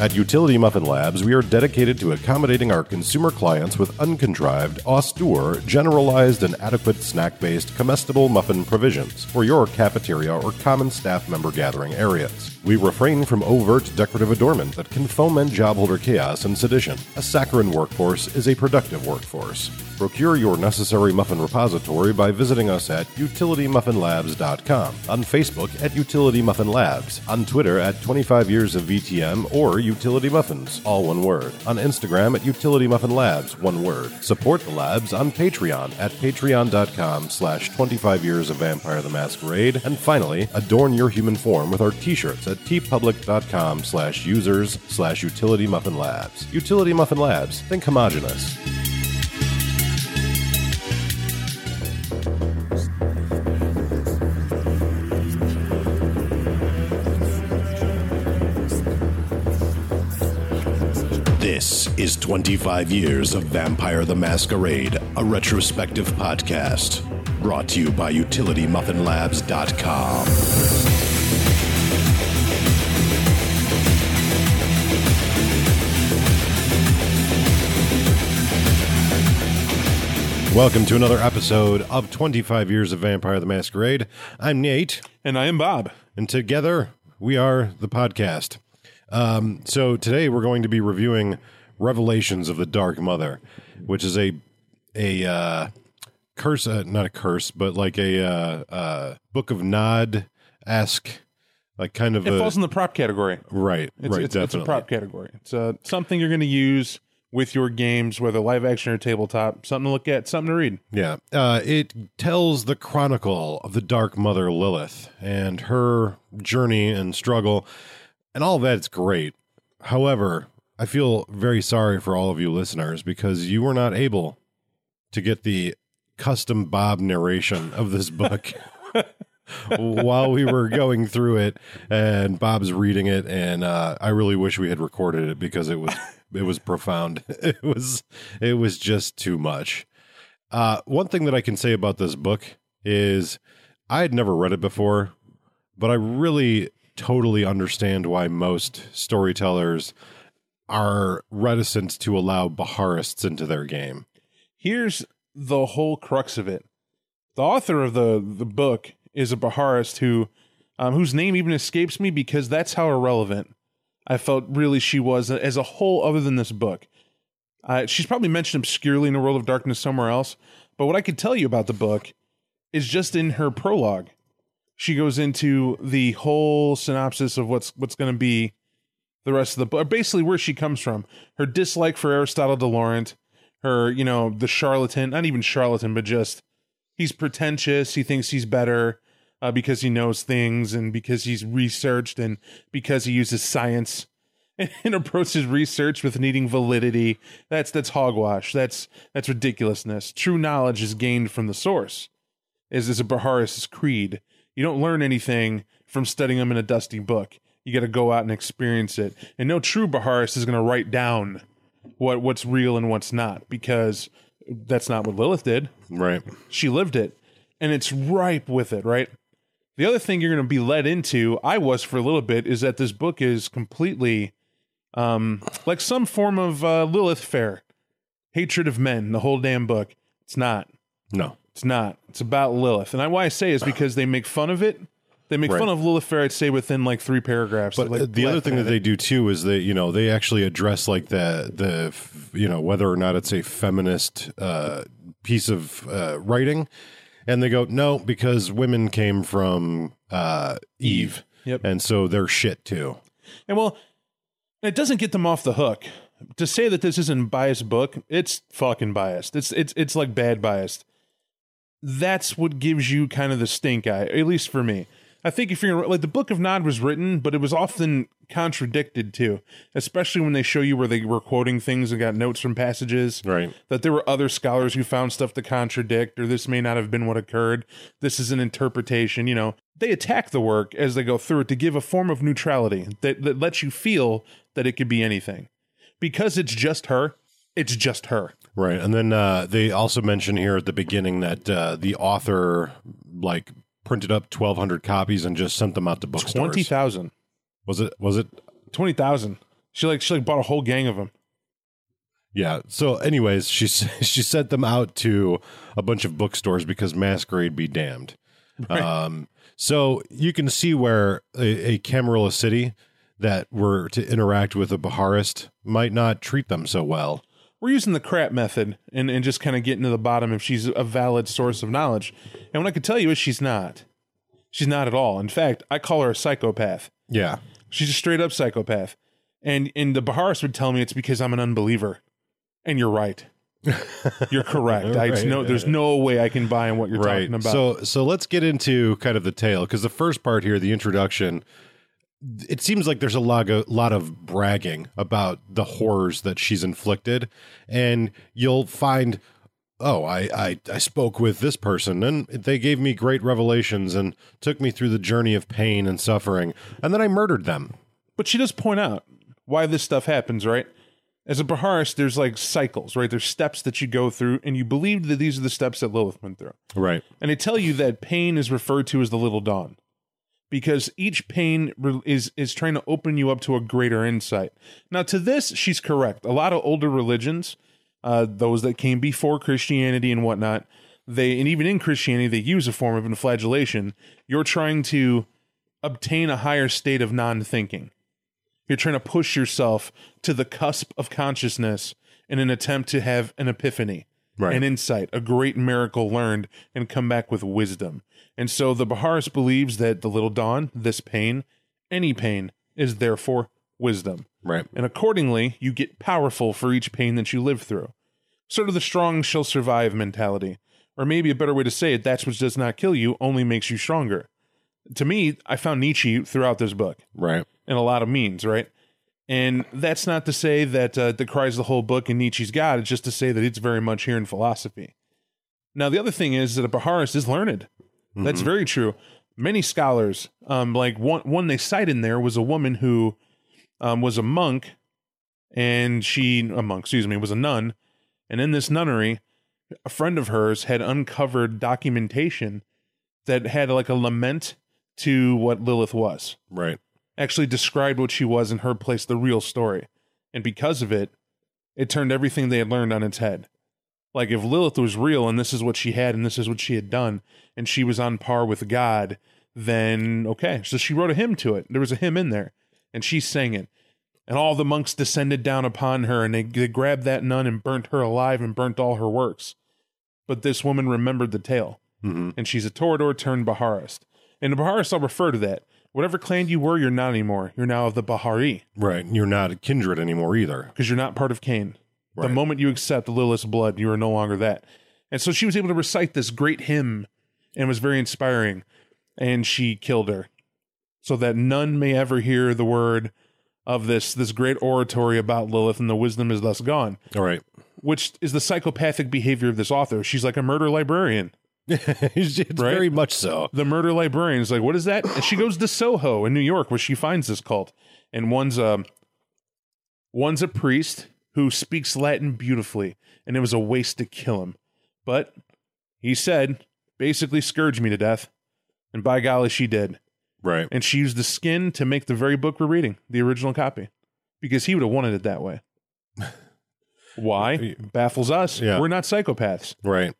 At Utility Muffin Labs, we are dedicated to accommodating our consumer clients with uncontrived, austere, generalized, and adequate snack-based comestible muffin provisions for your cafeteria or common staff member gathering areas. We refrain from overt decorative adornment that can foment job holder chaos and sedition. A saccharine workforce is a productive workforce. Procure your necessary muffin repository by visiting us at utilitymuffinlabs.com, on Facebook at Utility Muffin Labs, on Twitter at 25 Years of VTM or Utility Muffins, all one word, on Instagram at Utility Muffin Labs, one word. Support the labs on Patreon at patreon.com/25 Years of Vampire the Masquerade, and finally, adorn your human form with our t-shirts at tpublic.com/users/Utility Muffin Labs. Utility Muffin Labs, think homogenous. This is 25 Years of Vampire the Masquerade, a retrospective podcast brought to you by UtilityMuffinLabs.com. Welcome to another episode of 25 Years of Vampire the Masquerade. I'm Nate. And I am Bob. And together, we are the podcast. So today we're going to be reviewing Revelations of the Dark Mother, which is a Book of Nod-esque. It falls in the prop category. Right, It's a prop category. It's something you're going to use with your games, whether live action or tabletop, something to look at, something to read. Yeah. It tells the chronicle of the Dark Mother Lilith and her journey and struggle, and all that's great. However, I feel very sorry for all of you listeners because you were not able to get the custom Bob narration of this book while we were going through it, and Bob's reading it, and I really wish we had recorded it because it was... It was profound. It was just too much. One thing that I can say about this book is I had never read it before, but I really totally understand why most storytellers are reticent to allow Baharists into their game. Here's the whole crux of it. The author of the book is a Baharist who whose name even escapes me because that's how irrelevant I felt really she was as a whole other than this book. She's probably mentioned obscurely in the World of Darkness somewhere else, but what I could tell you about the book is just in her prologue. She goes into the whole synopsis of what's going to be the rest of the book, basically where she comes from, her dislike for Aristotle De Laurent, her, the charlatan, not even charlatan, but just he's pretentious, he thinks he's better. Because he knows things and because he's researched and because he uses science and approaches research with needing validity. That's hogwash. That's ridiculousness. True knowledge is gained from the source, is a Baharist's creed. You don't learn anything from studying them in a dusty book. You got to go out and experience it. And no true Baharist is going to write down what's real and what's not, because that's not what Lilith did. Right. She lived it, and it's ripe with it, right? The other thing you're going to be led into, I was for a little bit, is that this book is completely like some form of Lilith fare. Hatred of men, the whole damn book. It's not. No. It's not. It's about Lilith. And why I say is because they make fun of it. They make fun of Lilith fare, I'd say, within like three paragraphs. But the other thing that they do, too, is that, they actually address like the whether or not it's a feminist piece of writing. And they go, no, because women came from Eve. Yep. And so they're shit, too. And well, it doesn't get them off the hook. To say that this isn't a biased book, it's fucking biased. It's like bad biased. That's what gives you kind of the stink eye, at least for me. I think if you're the Book of Nod was written, but it was often contradicted too, especially when they show you where they were quoting things and got notes from passages. Right. That there were other scholars who found stuff to contradict, or this may not have been what occurred. This is an interpretation. They attack the work as they go through it to give a form of neutrality that lets you feel that it could be anything, because it's just her. It's just her. Right. And then they also mention here at the beginning that the author printed up 1,200 copies and just sent them out to bookstores. 20,000. Was it 20,000? She bought a whole gang of them. Yeah. So anyways, she sent them out to a bunch of bookstores because masquerade be damned. Right. So you can see where a Camarilla city that were to interact with a Baharist might not treat them so well. We're using the crap method and just kind of getting to the bottom if she's a valid source of knowledge. And what I could tell you is she's not. She's not at all. In fact, I call her a psychopath. Yeah. She's a straight up psychopath. And the Baharist would tell me it's because I'm an unbeliever. And you're right. You're correct. Right. There's no way I can buy in what you're talking about. So let's get into kind of the tale, because the first part here, the introduction, it seems like there's a lot of bragging about the horrors that she's inflicted. And you'll find, I spoke with this person and they gave me great revelations and took me through the journey of pain and suffering. And then I murdered them. But she does point out why this stuff happens, right? As a Baharist, there's like cycles, right? There's steps that you go through, and you believe that these are the steps that Lilith went through. Right. And they tell you that pain is referred to as the Little Dawn, because each pain is trying to open you up to a greater insight. Now, to this, she's correct. A lot of older religions, those that came before Christianity and whatnot, and even in Christianity, they use a form of flagellation. You're trying to obtain a higher state of non-thinking. You're trying to push yourself to the cusp of consciousness in an attempt to have an epiphany, right, an insight, a great miracle learned, and come back with wisdom. And so the Baharist believes that the Little Dawn, this pain, any pain, is therefore wisdom. Right. And accordingly, you get powerful for each pain that you live through. Sort of the strong shall survive mentality. Or maybe a better way to say it, that's what does not kill you only makes you stronger. To me, I found Nietzsche throughout this book. Right. In a lot of means, right? And that's not to say that decries the whole book and Nietzsche's God. It's just to say that it's very much here in philosophy. Now, the other thing is that a Baharist is learned. Mm-hmm. That's very true. Many scholars, like one they cite in there was a woman who was a monk, and was a nun. And in this nunnery, a friend of hers had uncovered documentation that had like a lament to what Lilith was. Right. Actually described what she was in her place, the real story. And because of it, it turned everything they had learned on its head. Like, if Lilith was real and this is what she had and this is what she had done and she was on par with God, then okay. So she wrote a hymn to it. There was a hymn in there and she sang it. And all the monks descended down upon her and they grabbed that nun and burnt her alive and burnt all her works. But this woman remembered the tale. Mm-hmm. And she's a Torador turned Baharist. And the Baharist, I'll refer to that. Whatever clan you were, you're not anymore. You're now of the Bahari. Right. You're not a kindred anymore either. Because you're not part of Cain. Right. The moment you accept Lilith's blood, you are no longer that. And so she was able to recite this great hymn and was very inspiring. And she killed her so that none may ever hear the word of this great oratory about Lilith, and the wisdom is thus gone. All right. Which is the psychopathic behavior of this author. She's like a murder librarian. It's right? Very much so. The murder librarian is like, what is that? And she goes to Soho in New York where she finds this cult. And one's a priest who speaks Latin beautifully, and it was a waste to kill him. But he said, basically scourge me to death. And by golly, she did. Right. And she used the skin to make the very book we're reading, the original copy, because he would have wanted it that way. Why? Baffles us. Yeah. We're not psychopaths. Right.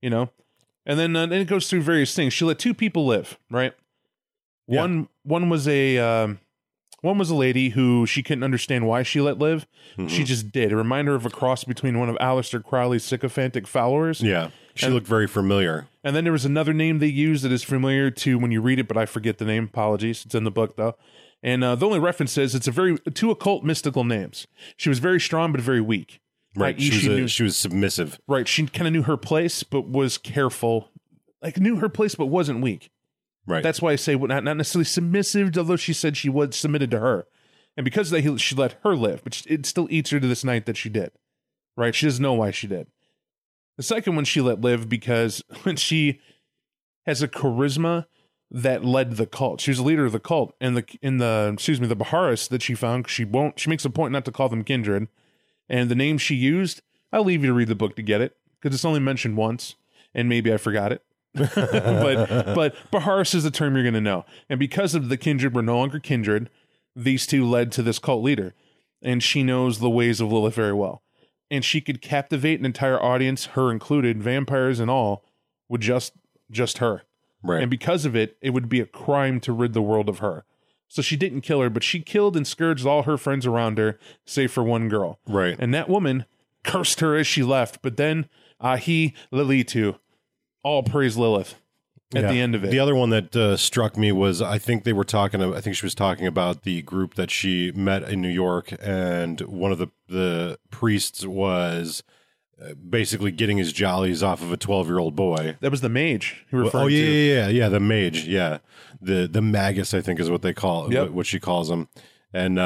You know? And then it goes through various things. She let two people live, right? Yeah. One was a lady who she couldn't understand why she let live. Mm-hmm. She just did. It reminded her of a cross between one of Aleister Crowley's sycophantic followers. Yeah, she looked very familiar. And then there was another name they used that is familiar to when you read it, but I forget the name. Apologies. It's in the book, though. And the only reference is it's two occult mystical names. She was very strong, but very weak. Right, she was submissive. Right, she kind of knew her place, but was careful. Like, knew her place, but wasn't weak. Right. That's why I say not necessarily submissive, although she said she was submitted to her. And because of that, she let her live, but it still eats her to this night that she did. Right, she doesn't know why she did. The second one she let live because when she has a charisma that led the cult. She was a leader of the cult, and the Baharists that she found, she makes a point not to call them kindred. And the name she used, I'll leave you to read the book to get it, because it's only mentioned once, and maybe I forgot it. but Baharis is the term you're going to know. And because of the kindred were no longer kindred, these two led to this cult leader. and she knows the ways of Lilith very well. And she could captivate an entire audience, her included, vampires and all, with just her. Right. And because of it, it would be a crime to rid the world of her. So she didn't kill her, but she killed and scourged all her friends around her, save for one girl. Right. And that woman cursed her as she left, but then Ahi Lilitu, all praise Lilith. At the end of it. The other one that struck me was, I think she was talking about the group that she met in New York, and one of the priests was basically getting his jollies off of a 12-year-old boy. That was the mage he referred to. Yeah, the mage, yeah. The magus, I think, is what they call, what she calls him. And,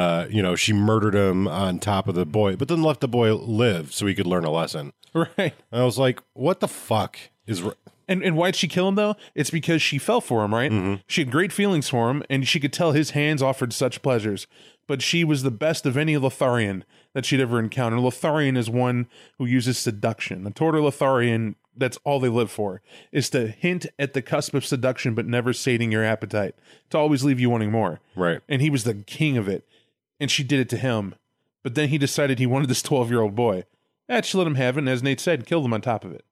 she murdered him on top of the boy, but then left the boy live so he could learn a lesson. Right. And I was like, what the fuck is... And why'd she kill him, though? It's because she fell for him, right? Mm-hmm. She had great feelings for him, and she could tell his hands offered such pleasures. But she was the best of any Lotharian that she'd ever encountered. Lotharian is one who uses seduction. The Torador Lotharian, that's all they live for, is to hint at the cusp of seduction but never sating your appetite, to always leave you wanting more. Right. And he was the king of it, and she did it to him. But then he decided he wanted this 12-year-old boy. And she let him have it, and as Nate said, killed him on top of it.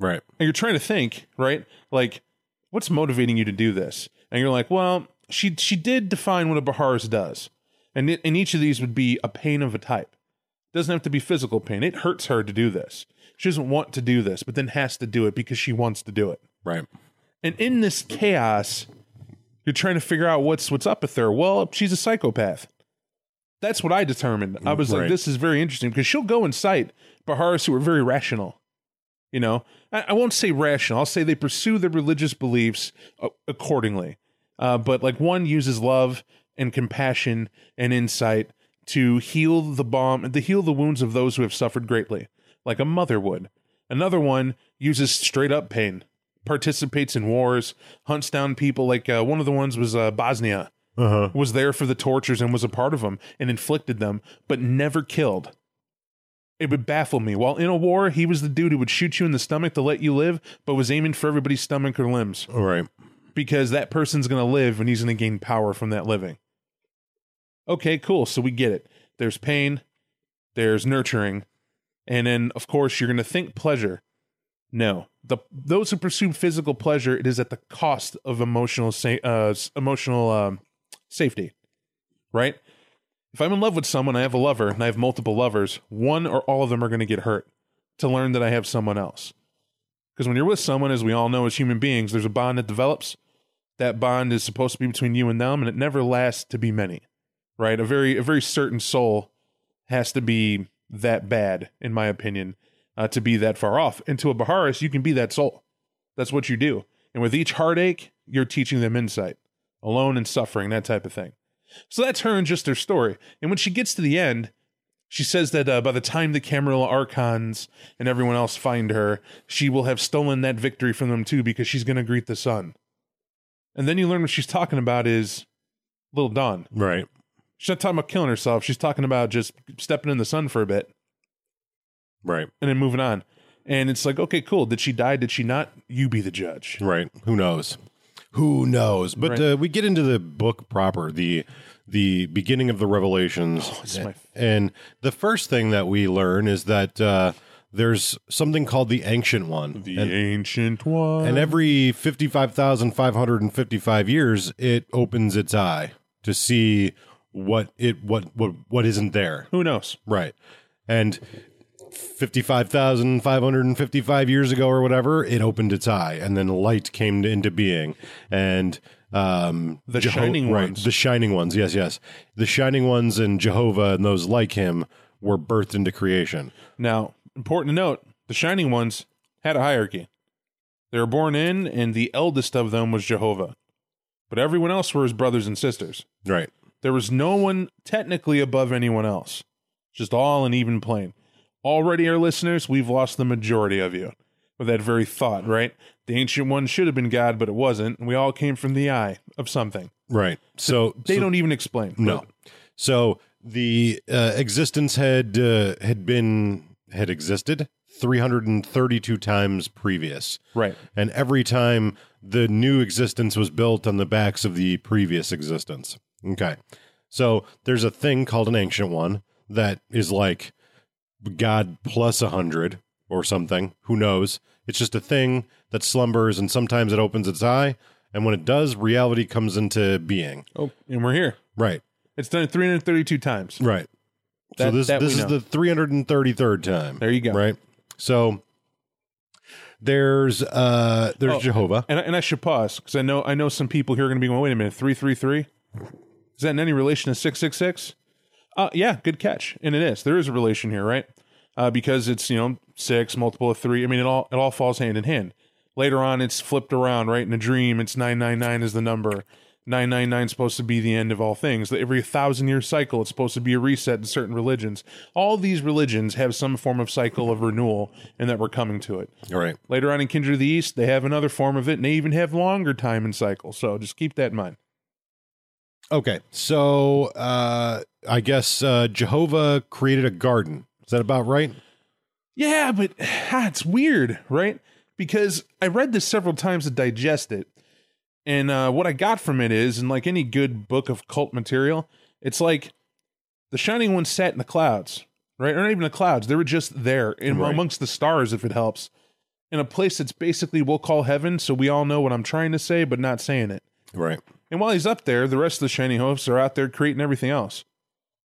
Right. And you're trying to think, right? Like, what's motivating you to do this? And you're like, well, she did define what a Baharist does. And each of these would be a pain of a type. Doesn't have to be physical pain. It hurts her to do this. She doesn't want to do this, but then has to do it because she wants to do it. Right. And in this chaos, you're trying to figure out what's up with her. Well, she's a psychopath. That's what I determined. I was like, this is very interesting because she'll go and cite Baharists who are very rational. You know, I won't say rational. I'll say they pursue their religious beliefs accordingly. But like one uses love and compassion and insight to heal the wounds of those who have suffered greatly, like a mother would. Another one uses straight up pain, participates in wars, hunts down people. Like one of the ones was Bosnia, was there for the tortures and was a part of them and inflicted them, but never killed. It would baffle me. While in a war, he was the dude who would shoot you in the stomach to let you live, but was aiming for everybody's stomach or limbs. All right. Because that person's going to live and he's going to gain power from that living. Okay, cool. So we get it. There's pain. There's nurturing. And then, of course, you're going to think pleasure. No. Those who pursue physical pleasure, it is at the cost of emotional safety. Right? If I'm in love with someone, I have a lover, and I have multiple lovers, one or all of them are going to get hurt to learn that I have someone else. Because when you're with someone, as we all know as human beings, there's a bond that develops. That bond is supposed to be between you and them, and it never lasts to be many, right? A very certain soul has to be that bad, in my opinion, to be that far off. And to a Baharist, you can be that soul. That's what you do. And with each heartache, you're teaching them insight, alone and suffering, that type of thing. So that's her and just her story. And when she gets to the end, she says that by the time the Camarilla Archons and everyone else find her, she will have stolen that victory from them too, because she's going to greet the sun. And then you learn what she's talking about is Little Dawn. Right. She's not talking about killing herself. She's talking about just stepping in the sun for a bit. Right. And then moving on. And it's like, okay, cool. Did she die? Did she not? You be the judge. Right. Who knows? Who knows? But right. We get into the book proper, the beginning of the Revelations. Oh, and the first thing that we learn is that there's something called the Ancient One. And every 55,555 years, it opens its eye to see what isn't there. Who knows? Right. And 55,555 years ago or whatever, it opened its eye, and then light came into being, and the shining ones. Right, the shining ones, yes. The shining ones and Jehovah and those like him were birthed into creation. Now, important to note, the shining ones had a hierarchy. They were born in, and the eldest of them was Jehovah. But everyone else were his brothers and sisters. Right. There was no one technically above anyone else. Just all an even plane. Already, our listeners, we've lost the majority of you with that very thought, right? The Ancient One should have been God, but it wasn't. And we all came from the eye of something. Right. So they don't even explain. No. Right? So the existence had existed 332 times previous. Right. And every time the new existence was built on the backs of the previous existence. Okay. So there's a thing called an Ancient One. that is like God plus 100 or something. Who knows? It's just a thing that slumbers, and sometimes it opens its eye. And when it does, reality comes into being. Oh, and we're here. Right. It's done 332 times. Right. So this is the 333rd time. There you go. Right. So there's Jehovah. And I should pause because I know some people here are going to be going, wait a minute, 333? Is that in any relation to 666? Yeah, good catch. And it is. There is a relation here, right? Because it's, six, multiple of three. I mean, it all falls hand in hand. Later on, it's flipped around, right? In a dream, it's 999 is the number. 999 is supposed to be the end of all things. Every 1,000-year cycle, it's supposed to be a reset in certain religions. All these religions have some form of cycle of renewal, and that we're coming to it. All right. Later on in Kindred of the East, they have another form of it, and they even have longer time in cycle. So just keep that in mind. Okay. So I guess Jehovah created a garden. Is that about right? Yeah, but it's weird, right? Because I read this several times to digest it. And what I got from it is, and like any good book of cult material, it's like the Shining One sat in the clouds, right? Or not even the clouds. They were just there and right. Amongst the stars, if it helps, in a place that's basically we'll call heaven. So we all know what I'm trying to say, but not saying it. Right. And while he's up there, the rest of the shiny hosts are out there creating everything else.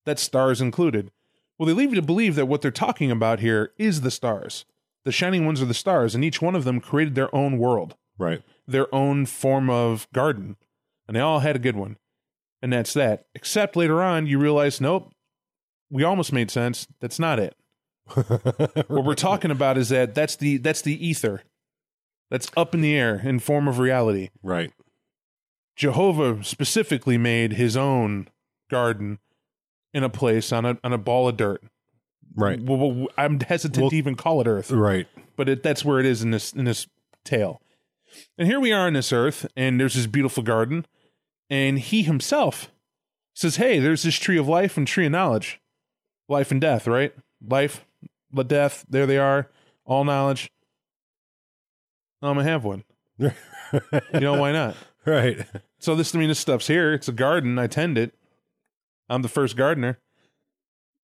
That's stars included. Well, they leave you to believe that what they're talking about here is the stars. The Shining Ones are the stars, and each one of them created their own world. Right. Their own form of garden. And they all had a good one. And that's that. Except later on, you realize, nope, we almost made sense. That's not it. What we're talking about is that's the ether. That's up in the air in form of reality. Right. Jehovah specifically made his own garden in a place on a ball of dirt. Right. Well, I'm hesitant to even call it Earth. Right. But that's where it is in this tale. And here we are on this Earth, and there's this beautiful garden, and he himself says, hey, there's this tree of life and tree of knowledge. Life and death, right? Life, death, there they are, all knowledge. I'm going to have one. Why not? Right. So this stuff's here. It's a garden. I tend it. I'm the first gardener.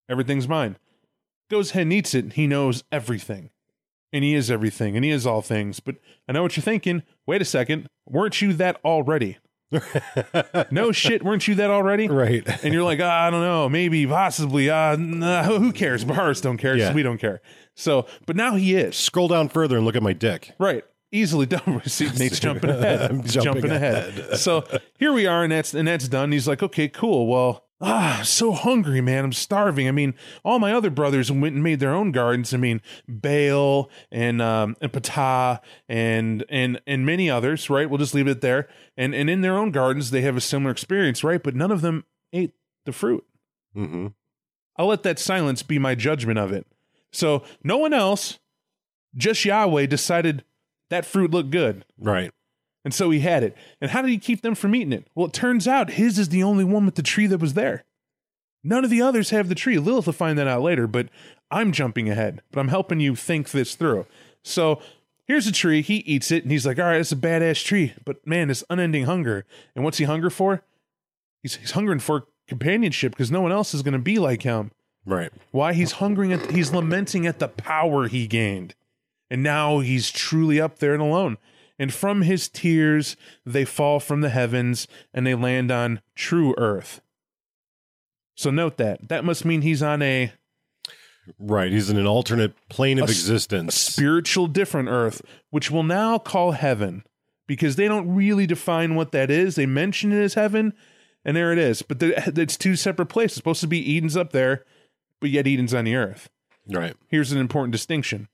Everything's mine. Goes ahead and eats it, and he knows everything. And he is everything, and he is all things. But I know what you're thinking. Wait a second. Weren't you that already? No shit, weren't you that already? Right. And you're like, I don't know, maybe, possibly, nah, who cares? Baharist don't care, yeah. We don't care. So, but now he is. Scroll down further and look at my dick. Right. Easily done. See, Nate's jumping ahead. I'm jumping ahead. So here we are, and that's done. He's like, okay, cool, well... I'm so hungry, man. I'm starving. I mean, all my other brothers went and made their own gardens. I mean, Baal and Ptah and many others, right? We'll just leave it there. And in their own gardens, they have a similar experience, right? But none of them ate the fruit. Mm-hmm. I'll let that silence be my judgment of it. So no one else, just Yahweh, decided that fruit looked good. Right. And so he had it. And how did he keep them from eating it? Well, it turns out his is the only one with the tree that was there. None of the others have the tree. Lilith will find that out later, but I'm jumping ahead. But I'm helping you think this through. So here's a tree. He eats it, and he's like, all right, it's a badass tree. But man, it's unending hunger. And what's he hunger for? He's hungering for companionship because no one else is going to be like him. Right. Why? He's hungering. He's lamenting at the power he gained. And now he's truly up there and alone. And from his tears, they fall from the heavens, and they land on true earth. So note that. That must mean he's on a... Right, he's in an alternate plane of existence. A spiritual different earth, which we'll now call heaven, because they don't really define what that is. They mention it as heaven, and there it is. But it's two separate places. It's supposed to be Eden's up there, but yet Eden's on the earth. Right. Here's an important distinction.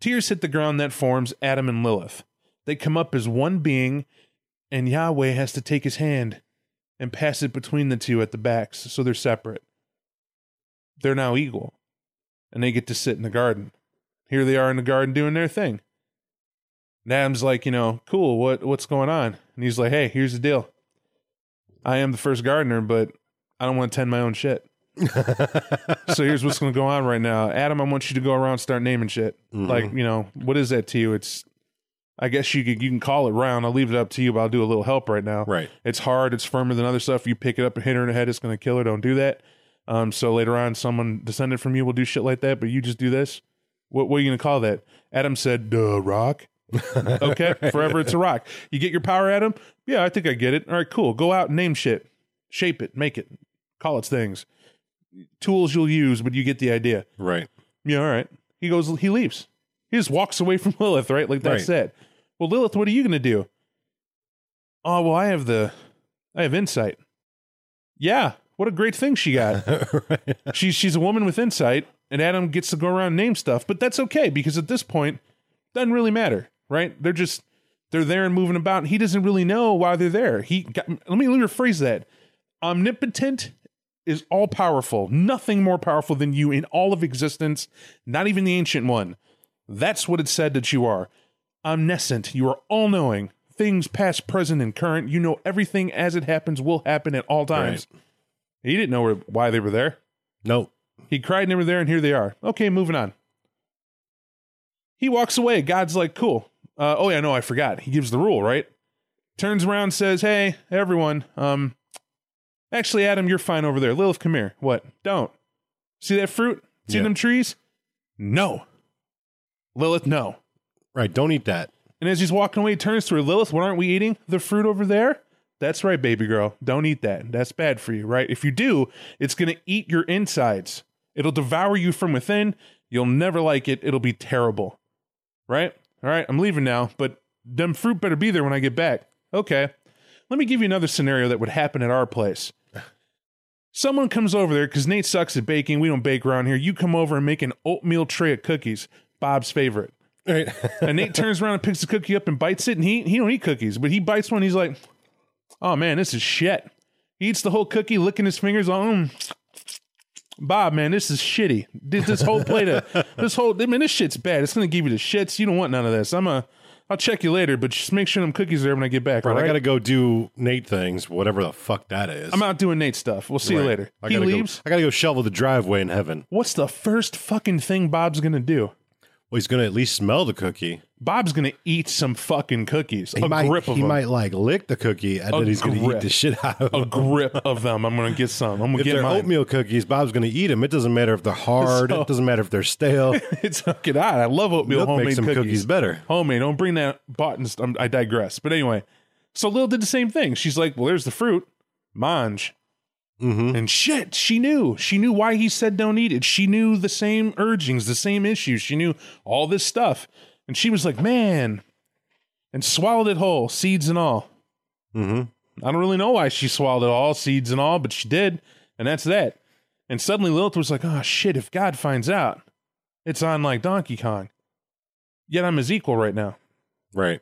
Tears hit the ground that forms Adam and Lilith. They come up as one being, and Yahweh has to take his hand and pass it between the two at the backs, so they're separate. They're now equal, and they get to sit in the garden. Here they are in the garden doing their thing. And Adam's like, cool, what's going on? And he's like, hey, here's the deal. I am the first gardener, but I don't want to tend my own shit. So here's what's going to go on right now. Adam, I want you to go around and start naming shit. Mm-hmm. Like, what is that to you? It's... I guess you can call it round. I'll leave it up to you, but I'll do a little help right now. Right. It's hard. It's firmer than other stuff. You pick it up and hit her in the head, it's going to kill her. Don't do that. So later on, someone descended from you will do shit like that, but you just do this. What are you going to call that? Adam said, duh, rock. Okay, right. Forever it's a rock. You get your power, Adam? Yeah, I think I get it. All right, cool. Go out and name shit. Shape it, make it, call it things. Tools you'll use, but you get the idea. Right. Yeah, all right. He goes, he leaves. He just walks away from Lilith, right? Like that's it. Well, Lilith, what are you going to do? Oh, well, I have insight. Yeah. What a great thing she got. Right. She's a woman with insight, and Adam gets to go around and name stuff, but that's okay because at this point, doesn't really matter, right? They're there and moving about, and he doesn't really know why they're there. Let me rephrase that. Omnipotent is all-powerful. Nothing more powerful than you in all of existence, not even the ancient one. That's what it said that you are. Omniscient. You are all-knowing. Things past, present, and current. You know everything as it happens will happen at all times. Right. He didn't know why they were there. No. He cried and they were there, and here they are. Okay, moving on. He walks away. God's like, cool. Oh, yeah, no, I forgot. He gives the rule, right? Turns around, says, hey, everyone. Actually, Adam, you're fine over there. Lilith, come here. What? Don't. See that fruit? See them trees? No. Lilith, no. Right, don't eat that. And as he's walking away, he turns to her. Lilith, what aren't we eating? The fruit over there? That's right, baby girl. Don't eat that. That's bad for you, right? If you do, it's going to eat your insides. It'll devour you from within. You'll never like it. It'll be terrible. Right? All right, I'm leaving now, but them fruit better be there when I get back. Okay. Let me give you another scenario that would happen at our place. Someone comes over there because Nate sucks at baking. We don't bake around here. You come over and make an oatmeal tray of cookies, Bob's favorite. Right. And Nate turns around and picks the cookie up and bites it, and he don't eat cookies, but he bites one. He's like, oh, man, this is shit. He eats the whole cookie, licking his fingers. Bob, man, this is shitty. This whole plate of this shit's bad. It's gonna give you the shits. You don't want none of this. I'll check you later, but just make sure them cookies are there when I get back. Right, I gotta go do Nate things, whatever the fuck that is. I'm out doing Nate stuff. We'll see you later. He leaves. I gotta go shovel the driveway in heaven. What's the first fucking thing Bob's gonna do? Well, he's gonna at least smell the cookie. Bob's gonna eat some fucking cookies. He might like lick the cookie, and then he's gonna eat the shit out of them. A grip of them. I'm gonna get some. I'm gonna get mine. If they're oatmeal cookies, Bob's gonna eat them. It doesn't matter if they're hard. It doesn't matter if they're stale. It's fucking odd. I love oatmeal homemade cookies better. Homemade. Don't bring that buttons. I digress. But anyway, so Lil did the same thing. She's like, "Well, there's the fruit, mange." Mm-hmm. And shit, she knew why he said don't eat it. She knew the same urgings, the same issues. She knew all this stuff. And she was like, man, and swallowed it whole, seeds and all. Mm-hmm. I don't really know why she swallowed it all, seeds and all, but she did. And that's that. And suddenly Lilith was like, oh shit, if God finds out, it's on like Donkey Kong. Yet I'm his equal right now. Right.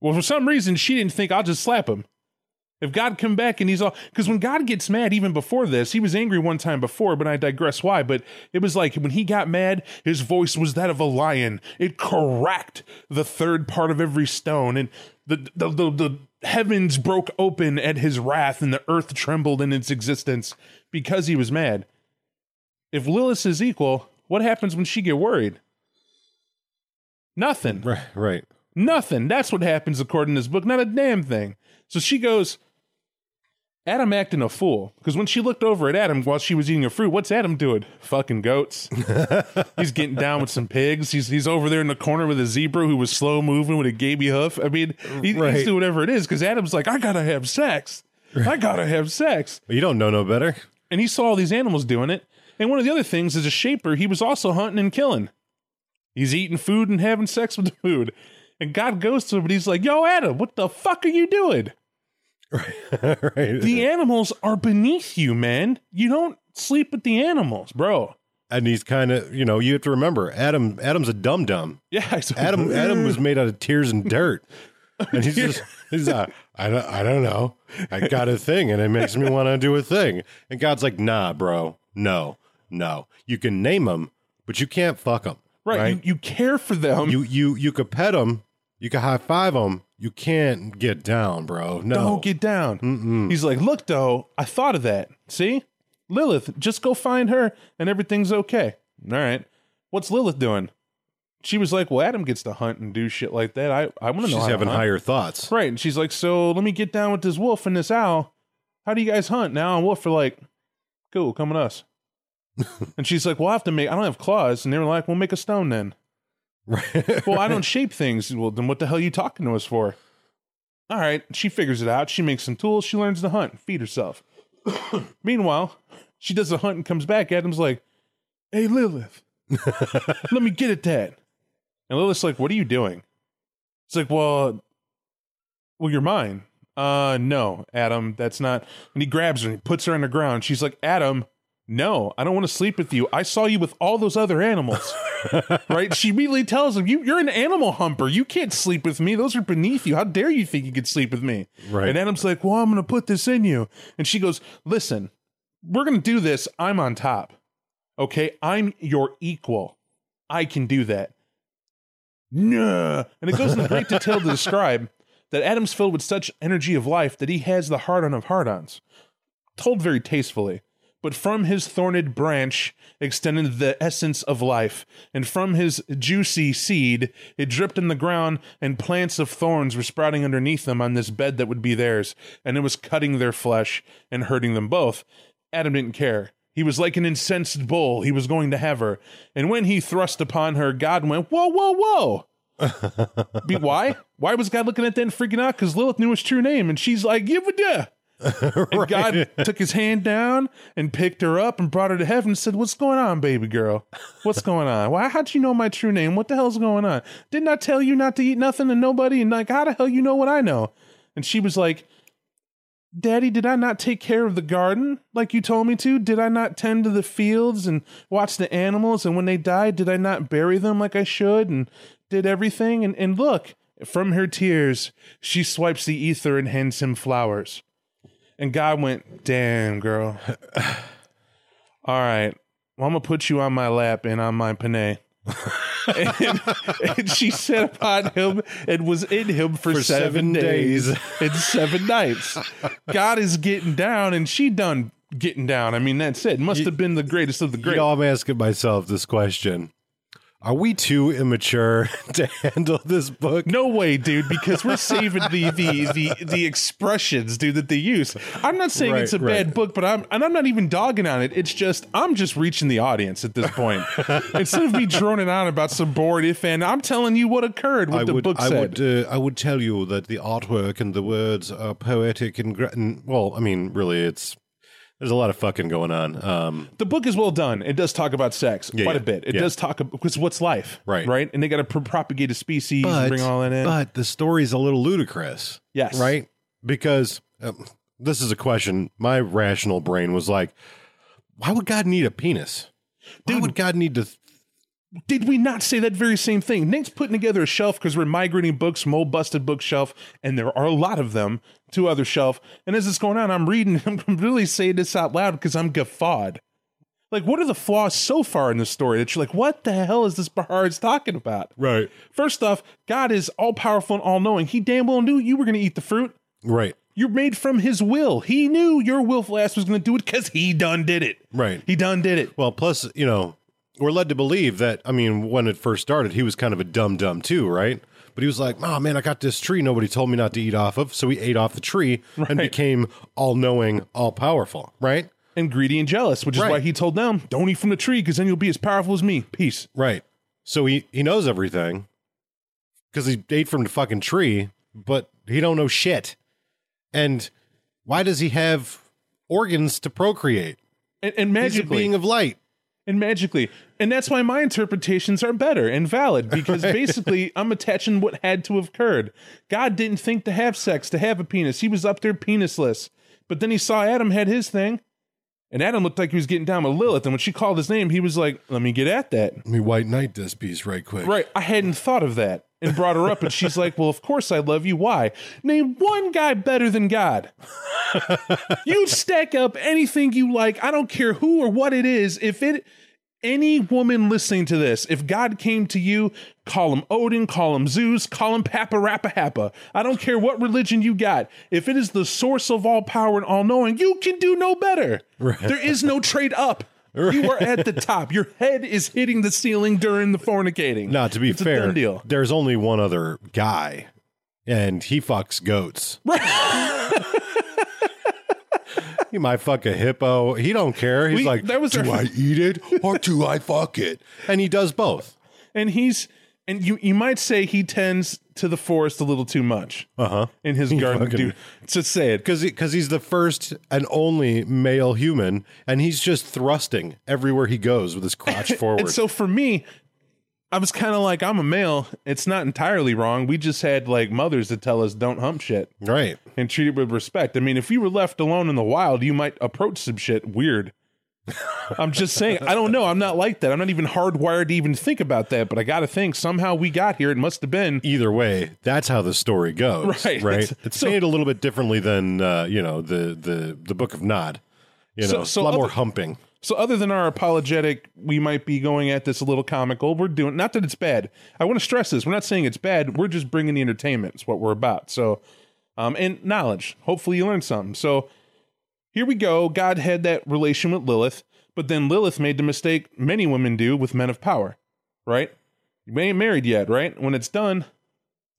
Well, for some reason, she didn't think I'll just slap him. If God come back and he's all, because when God gets mad, even before this, he was angry one time before, but I digress why, but it was like when he got mad, his voice was that of a lion. It cracked the third part of every stone, and the heavens broke open at his wrath, and the earth trembled in its existence because he was mad. If Lilith is equal, what happens when she get worried? Nothing. Right. Nothing. That's what happens according to this book. Not a damn thing. So she goes, Adam acting a fool. Because when she looked over at Adam while she was eating her fruit, what's Adam doing? Fucking goats. He's getting down with some pigs. He's over there in the corner with a zebra who was slow moving with a gaby hoof. I mean, he's doing whatever it is. Because Adam's like, I gotta have sex. I gotta have sex. But you don't know no better. And he saw all these animals doing it. And one of the other things, as a shaper, he was also hunting and killing. He's eating food and having sex with the food. And God goes to him and he's like, yo, Adam, what the fuck are you doing? Right. The animals are beneath you, man. You don't sleep with the animals, bro. And he's kind of, you know, you have to remember, Adam's a dum-dum. Yeah. So Adam was made out of tears and dirt. And he's I don't know. I got a thing and it makes me want to do a thing. And God's like, nah, bro. No. You can name them, but you can't fuck them. Right. You care for them. You could pet them. You can high five them. You can't get down, bro. No. Don't get down. Mm-mm. He's like, look, though, I thought of that. See? Lilith, just go find her and everything's okay. All right. What's Lilith doing? She was like, well, Adam gets to hunt and do shit like that. I want to know how to hunt. She's having higher thoughts. Right. And she's like, so let me get down with this wolf and this owl. How do you guys hunt? Now, wolf are like, cool, come with us. And she's like, we'll have to make, I don't have claws. And they were like, we'll make a stone then. Right. Well, I don't shape things. Well, then what the hell are you talking to us for? All right. She figures it out. She makes some tools. She learns to hunt and feed herself. Meanwhile, she does the hunt and comes back. Adam's like, hey, Lilith, let me get at that. And Lilith's like, what are you doing? It's like, well, you're mine. No, Adam, that's not. And he grabs her and he puts her on the ground. She's like, Adam, no, I don't want to sleep with you. I saw you with all those other animals. Right? She immediately tells him, you're an animal humper. You can't sleep with me. Those are beneath you. How dare you think you could sleep with me? Right. And Adam's like, well, I'm going to put this in you. And she goes, listen, we're going to do this. I'm on top. Okay. I'm your equal. I can do that. No. And it goes into great detail to describe that Adam's filled with such energy of life that he has the heart on of heart-ons. Told very tastefully. But from his thorned branch extended the essence of life, and from his juicy seed it dripped in the ground, and plants of thorns were sprouting underneath them on this bed that would be theirs, and it was cutting their flesh and hurting them both. Adam didn't care. He was like an incensed bull. He was going to have her. And when he thrust upon her, God went, whoa, whoa, whoa. Why? Why was God looking at that and freaking out? Because Lilith knew his true name, and she's like, give a duh. Right. And God took his hand down and picked her up and brought her to heaven and said, what's going on, baby girl? What's going on? Why? How'd you know my true name? What the hell's going on? Didn't I tell you not to eat nothing and nobody? And like, how the hell you know what I know? And she was like, Daddy, did I not take care of the garden like you told me to? Did I not tend to the fields and watch the animals? And when they died, did I not bury them like I should and did everything? And look, from her tears, she swipes the ether and hands him flowers. And God went, damn, girl. All right. Well, I'm going to put you on my lap and on my panay. and she sat upon him and was in him for seven days and 7 nights. God is getting down, and she done getting down. I mean, that's it. It must have been the greatest of the great. You know, I'm asking myself this question. Are we too immature to handle this book? No way, dude, because we're saving the expressions, dude, that they use. I'm not saying it's a bad book, but I'm not even dogging on it. It's just, I'm just reaching the audience at this point. Instead of me droning on about some bored if and, I'm telling you what occurred, what the book said. I would tell you that the artwork and the words are poetic and well, I mean, really, it's... There's a lot of fucking going on. The book is well done. It does talk about sex quite a bit. It does talk about, because what's life? Right. Right? And they got to propagate a species and bring all that in. But the story's a little ludicrous. Yes. Right? Because this is a question. My rational brain was like, why would God need a penis? Why would God need to... Did we not say that very same thing? Nate's putting together a shelf because we're migrating books from old busted bookshelf, and there are a lot of them to other shelf. And as it's going on, I'm reading, I'm really saying this out loud because I'm guffawed. Like, what are the flaws so far in the story that you're like, what the hell is this Baharist talking about? Right. First off, God is all powerful and all knowing. He damn well knew you were going to eat the fruit. Right. You're made from his will. He knew your willful ass was going to do it because he done did it. Right. He done did it. Well, plus, you know. We're led to believe that, I mean, when it first started, he was kind of a dumb too, right? But he was like, oh, man, I got this tree nobody told me not to eat off of, so he ate off the tree and became all-knowing, all-powerful, right? And greedy and jealous, which is why he told them, don't eat from the tree, because then you'll be as powerful as me. Peace. Right. So he knows everything, because he ate from the fucking tree, but he don't know shit. And why does he have organs to procreate? And magically. He's a being of light. And magically. And that's why my interpretations are better and valid, because basically I'm attaching what had to have occurred. God didn't think to have sex, to have a penis. He was up there penisless. But then he saw Adam had his thing, and Adam looked like he was getting down with Lilith. And when she called his name, he was like, let me get at that. Let me white knight this piece right quick. Right. I hadn't thought of that, and brought her up. And she's like, well, of course I love you. Why? Name one guy better than God. You stack up anything you like. I don't care who or what it is. Any woman listening to this, if God came to you, call him Odin, call him Zeus, call him Paparapahapa. I don't care what religion you got. If it is the source of all power and all knowing, you can do no better. Right. There is no trade up. Right. You are at the top. Your head is hitting the ceiling during the fornicating. Now, to be fair, there's only one other guy, and he fucks goats. Right. You might fuck a hippo. He don't care. He's like, do I eat it or do I fuck it? And he does both. And you might say he tends to the forest a little too much. Uh-huh. In his garden. Dude, just say it. Because he's the first and only male human, and he's just thrusting everywhere he goes with his crotch forward. And so for me, I was kind of like, I'm a male. It's not entirely wrong. We just had like mothers that tell us don't hump shit. Right. And treat it with respect. I mean, if you were left alone in the wild, you might approach some shit weird. I'm just saying, I don't know. I'm not like that. I'm not even hardwired to even think about that, but I got to think somehow we got here. It must have been. Either way, that's how the story goes. Right. Right. It's made a little bit differently than, the Book of Nod. So a lot more humping. So other than our apologetic, we might be going at this a little comical. We're doing, not that it's bad. I want to stress this. We're not saying it's bad. We're just bringing the entertainment. It's what we're about. So, and knowledge. Hopefully you learned something. So here we go. God had that relation with Lilith, but then Lilith made the mistake many women do with men of power, right? You ain't married yet, right? When it's done,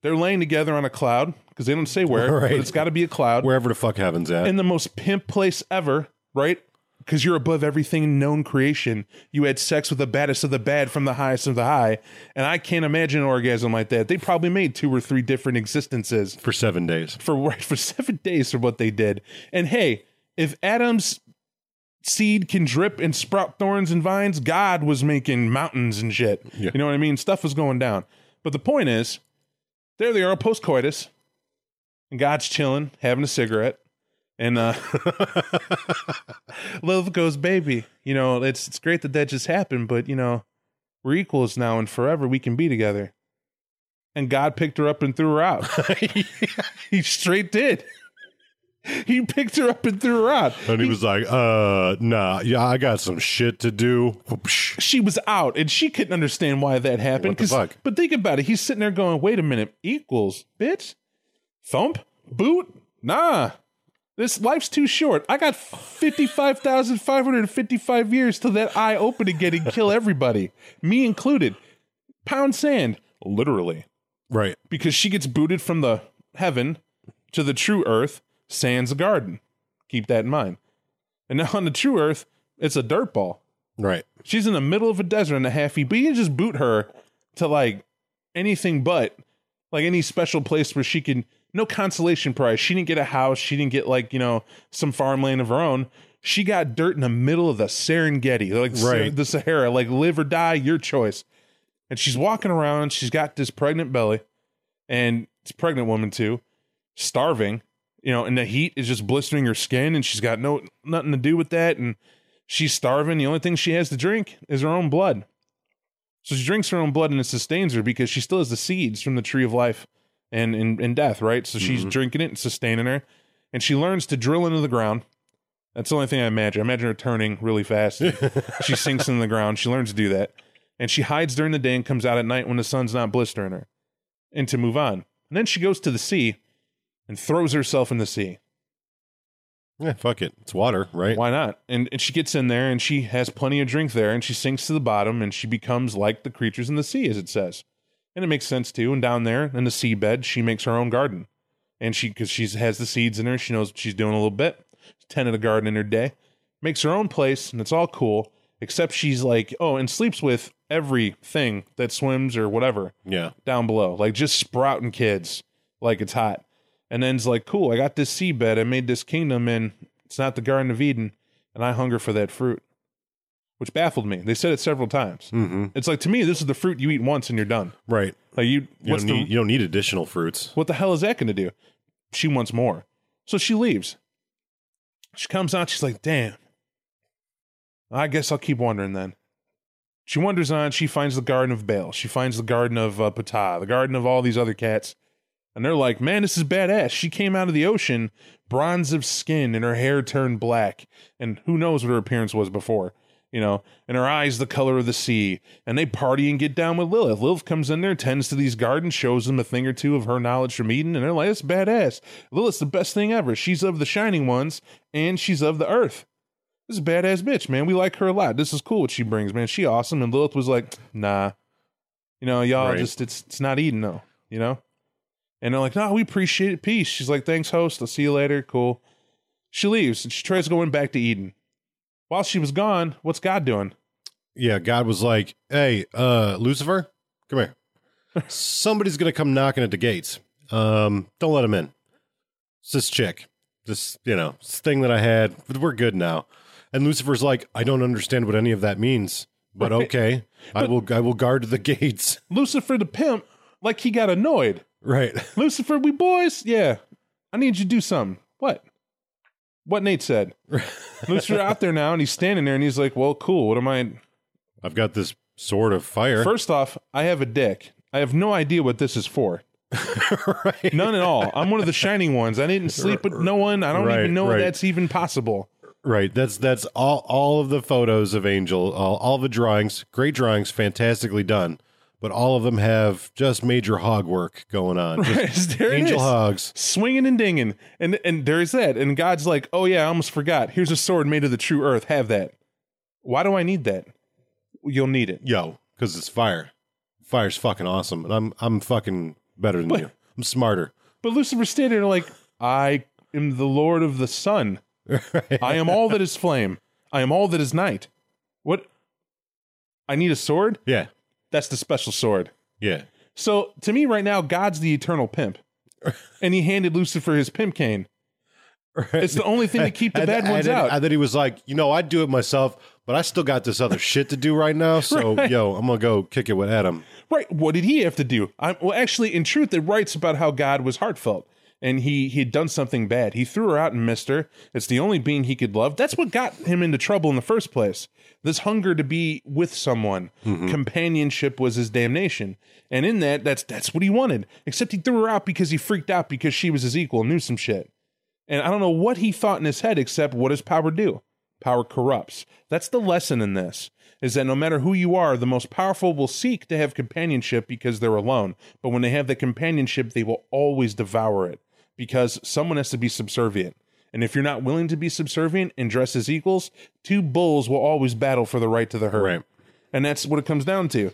they're laying together on a cloud because they don't say where, right. But it's got to be a cloud. Wherever the fuck heaven's at. In the most pimp place ever, right? Because you're above everything known creation. You had sex with the baddest of the bad from the highest of the high. And I can't imagine an orgasm like that. They probably made 2 or 3 different existences. For 7 days. For 7 days for what they did. And hey, if Adam's seed can drip and sprout thorns and vines, God was making mountains and shit. Yeah. You know what I mean? Stuff was going down. But the point is, there they are, post-coitus, and God's chilling, having a cigarette, and Lilith goes, baby, it's great that just happened, but, we're equals now and forever we can be together. And God picked her up and threw her out. He straight did. He picked her up and threw her out. And he was like, nah, yeah, I got some shit to do. She was out, and she couldn't understand why that happened. What the fuck? But think about it. He's sitting there going, wait a minute, equals, bitch? Thump? Boot? Nah. This life's too short. I got 55,555 years till that eye open again and kill everybody, me included. Pound sand. Literally. Right. Because she gets booted from the heaven to the true earth. Sand's a garden. Keep that in mind. And now on the true earth, it's a dirt ball. Right. She's in the middle of a desert and a half-feet, but you can just boot her to like anything but like any special place where she can, no consolation prize. She didn't get a house. She didn't get like, some farmland of her own. She got dirt in the middle of the Serengeti, like right. The Sahara, like live or die, your choice. And she's walking around. And she's got this pregnant belly and it's a pregnant woman too, starving. And the heat is just blistering her skin, and she's got nothing to do with that, and she's starving. The only thing she has to drink is her own blood. So she drinks her own blood, and it sustains her because she still has the seeds from the tree of life and death, right? So she's drinking it and sustaining her, and she learns to drill into the ground. That's the only thing I imagine. I imagine her turning really fast. She sinks in the ground. She learns to do that, and she hides during the day and comes out at night when the sun's not blistering her, and to move on. And then she goes to the sea. And throws herself in the sea. Yeah, fuck it. It's water, right? Why not? And she gets in there, and she has plenty of drink there, and she sinks to the bottom, and she becomes like the creatures in the sea, as it says. And it makes sense, too. And down there, in the seabed, she makes her own garden. And because she has the seeds in her, she knows what she's doing a little bit. She tended a garden in her day. Makes her own place, and it's all cool, except she's like, and sleeps with everything that swims or whatever. Yeah. Down below. Like, just sprouting kids. Like, it's hot. And then's like, cool, I got this seabed, I made this kingdom, and it's not the Garden of Eden, and I hunger for that fruit. Which baffled me. They said it several times. Mm-hmm. It's like, to me, this is the fruit you eat once and you're done. Right. Like you don't need additional fruits. What the hell is that going to do? She wants more. So she leaves. She comes out, she's like, damn. I guess I'll keep wandering then. She wanders on, she finds the Garden of Baal. She finds the Garden of Ptah, the Garden of all these other cats. And they're like, man, this is badass. She came out of the ocean, bronze of skin, and her hair turned black. And who knows what her appearance was before, and her eyes the color of the sea. And they party and get down with Lilith. Lilith comes in there, tends to these gardens, shows them a thing or two of her knowledge from Eden. And they're like, that's badass. Lilith's the best thing ever. She's of the shining ones, and she's of the earth. This is a badass bitch, man. We like her a lot. This is cool what she brings, man. She awesome. And Lilith was like, nah. Y'all right. Just, it's not Eden, though, And they're like, no, we appreciate it. Peace. She's like, thanks, host. I'll see you later. Cool. She leaves, and she tries going back to Eden. While she was gone, what's God doing? Yeah, God was like, hey, Lucifer, come here. Somebody's going to come knocking at the gates. Don't let him in. It's this chick. This, you know, this thing that I had. But we're good now. And Lucifer's like, I don't understand what any of that means. But right. Okay, but I will guard the gates. Lucifer the pimp, like he got annoyed. Right. Lucifer, we boys? Yeah. I need you to do something. What? What Nate said. Lucifer out there now, and he's standing there, and he's like, well, cool. What am I? I've got this sword of fire. First off, I have a dick. I have no idea what this is for. Right. None at all. I'm one of the shining ones. I didn't sleep with no one. I don't even know if that's even possible. Right. That's all of the photos of Angel, all the drawings, great drawings, fantastically done. But all of them have just major hog work going on. Right. There angel hogs. Swinging and dinging. And there is that. And God's like, oh yeah, I almost forgot. Here's a sword made of the true earth. Have that. Why do I need that? You'll need it. Yo, because it's fire. Fire's fucking awesome. And I'm fucking better than you. I'm smarter. But Lucifer stayed there like, I am the Lord of the Sun. Right. I am all that is flame. I am all that is night. What? I need a sword? Yeah. That's the special sword. Yeah. So, to me right now, God's the eternal pimp. And he handed Lucifer his pimp cane. Right. It's the only thing to keep the bad ones out. And then he was like, you know, I'd do it myself, but I still got this other shit to do right now, so, right. Yo, I'm going to go kick it with Adam. Right. What did he have to do? Actually, in truth, it writes about how God was heartfelt, and he had done something bad. He threw her out and missed her. It's the only being he could love. That's what got him into trouble in the first place. This hunger to be with someone. Mm-hmm. Companionship was his damnation. And in that, that's what he wanted. Except he threw her out because he freaked out because she was his equal and knew some shit. And I don't know what he thought in his head, except what does power do? Power corrupts. That's the lesson in this, is that no matter who you are, the most powerful will seek to have companionship because they're alone. But when they have that companionship, they will always devour it because someone has to be subservient. And if you're not willing to be subservient and dress as equals, two bulls will always battle for the right to the herd. Right. And that's what it comes down to.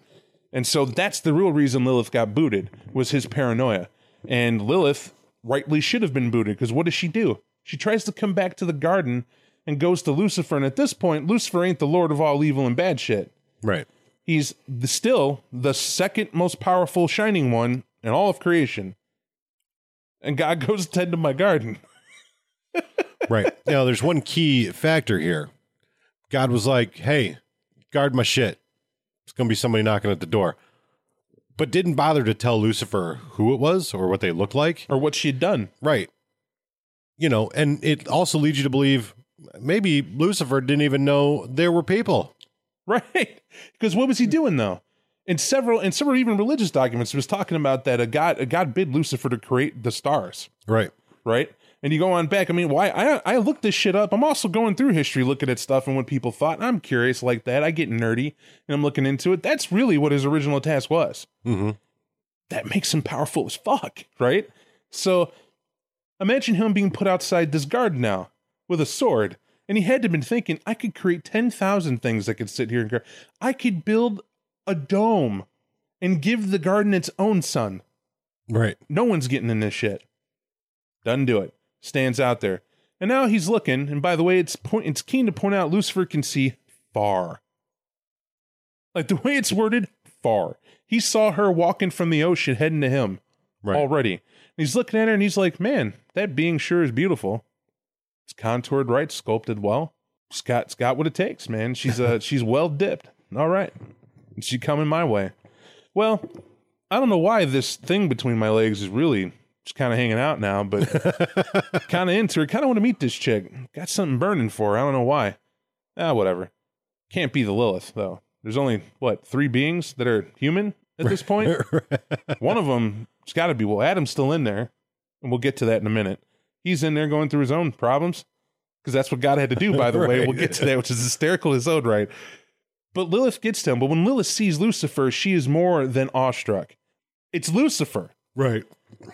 And so that's the real reason Lilith got booted, was his paranoia. And Lilith rightly should have been booted, because what does she do? She tries to come back to the garden and goes to Lucifer. And at this point, Lucifer ain't the Lord of all evil and bad shit. Right. He's still the second most powerful shining one in all of creation. And God goes, tend to my garden. Right. Now, there's one key factor here. God was like, hey, guard my shit. It's going to be somebody knocking at the door. But didn't bother to tell Lucifer who it was or what they looked like. Or what she had done. Right. You know, and it also leads you to believe maybe Lucifer didn't even know there were people. Right. Because what was he doing, though? In several even religious documents, it was talking about that a God bid Lucifer to create the stars. Right. Right. And you go on back. I mean, why? I looked this shit up. I'm also going through history, looking at stuff and what people thought. And I'm curious like that. I get nerdy and I'm looking into it. That's really what his original task was. Mm-hmm. That makes him powerful as fuck, right? So imagine him being put outside this garden now with a sword. And he had to have been thinking, I could create 10,000 things that could sit here. I could build a dome and give the garden its own sun. Right. No one's getting in this shit. Doesn't do it. Stands out there. And now he's looking, and by the way, it's keen to point out Lucifer can see far. Like the way it's worded, far. He saw her walking from the ocean heading to him already. And he's looking at her and he's like, man, that being sure is beautiful. It's contoured right, sculpted well. Scott's got what it takes, man. She's well dipped. All right. And she's coming my way. Well, I don't know why this thing between my legs is really just kind of hanging out now, but kind of into her. Kind of want to meet this chick. Got something burning for her. I don't know why. Whatever. Can't be the Lilith, though. There's only, what, 3 beings that are human at this point? One of them, it's got to be, well, Adam's still in there, and we'll get to that in a minute. He's in there going through his own problems, because that's what God had to do, by the way. We'll get to that, which is hysterical in his own right. But Lilith gets to him. But when Lilith sees Lucifer, she is more than awestruck. It's Lucifer. Right.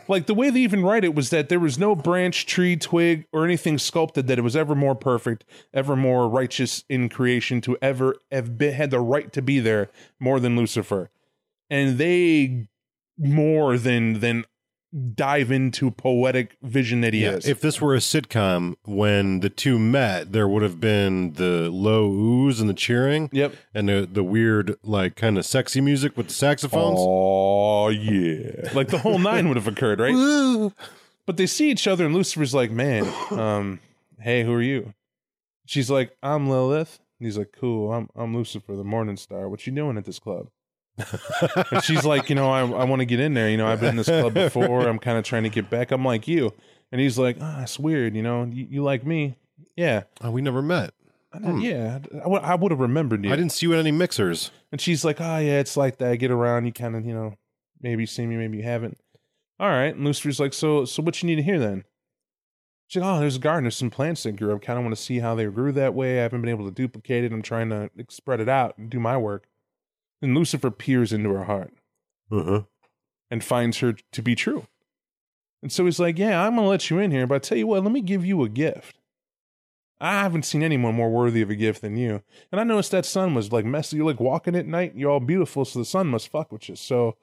Like the way they even write it was that there was no branch, tree, twig, or anything sculpted that it was ever more perfect, ever more righteous in creation to ever have been, had the right to be there more than Lucifer. And they more than dive into poetic vision that he is. If this were a sitcom, when the two met, there would have been the low oohs and the cheering. Yep. And the weird, like, kind of sexy music with the saxophones. Oh, yeah. Like the whole nine would have occurred, right? But they see each other and Lucifer's like, man, hey, who are you? She's like, I'm Lilith. And he's like, cool, I'm Lucifer, the morning star. What you doing at this club? And she's like, you know, I want to get in there. You know, I've been in this club before. I'm kind of trying to get back. I'm like you. And he's like, ah, oh, it's weird. You know, you like me. Yeah. Oh, we never met. Yeah. I would have remembered you. I didn't see you at any mixers. And she's like, oh, yeah, it's like that. I get around. You kind of, you know, maybe you see me, maybe you haven't. All right. And Lucifer's like, so what you need to hear then? She's like, oh, there's a garden. There's some plants that grew. I kind of want to see how they grew that way. I haven't been able to duplicate it. I'm trying to spread it out and do my work. And Lucifer peers into her heart and finds her to be true. And so he's like, yeah, I'm going to let you in here, but I tell you what, let me give you a gift. I haven't seen anyone more worthy of a gift than you. And I noticed that sun was like messy. You're like walking at night. You're all beautiful. So the sun must fuck with you. So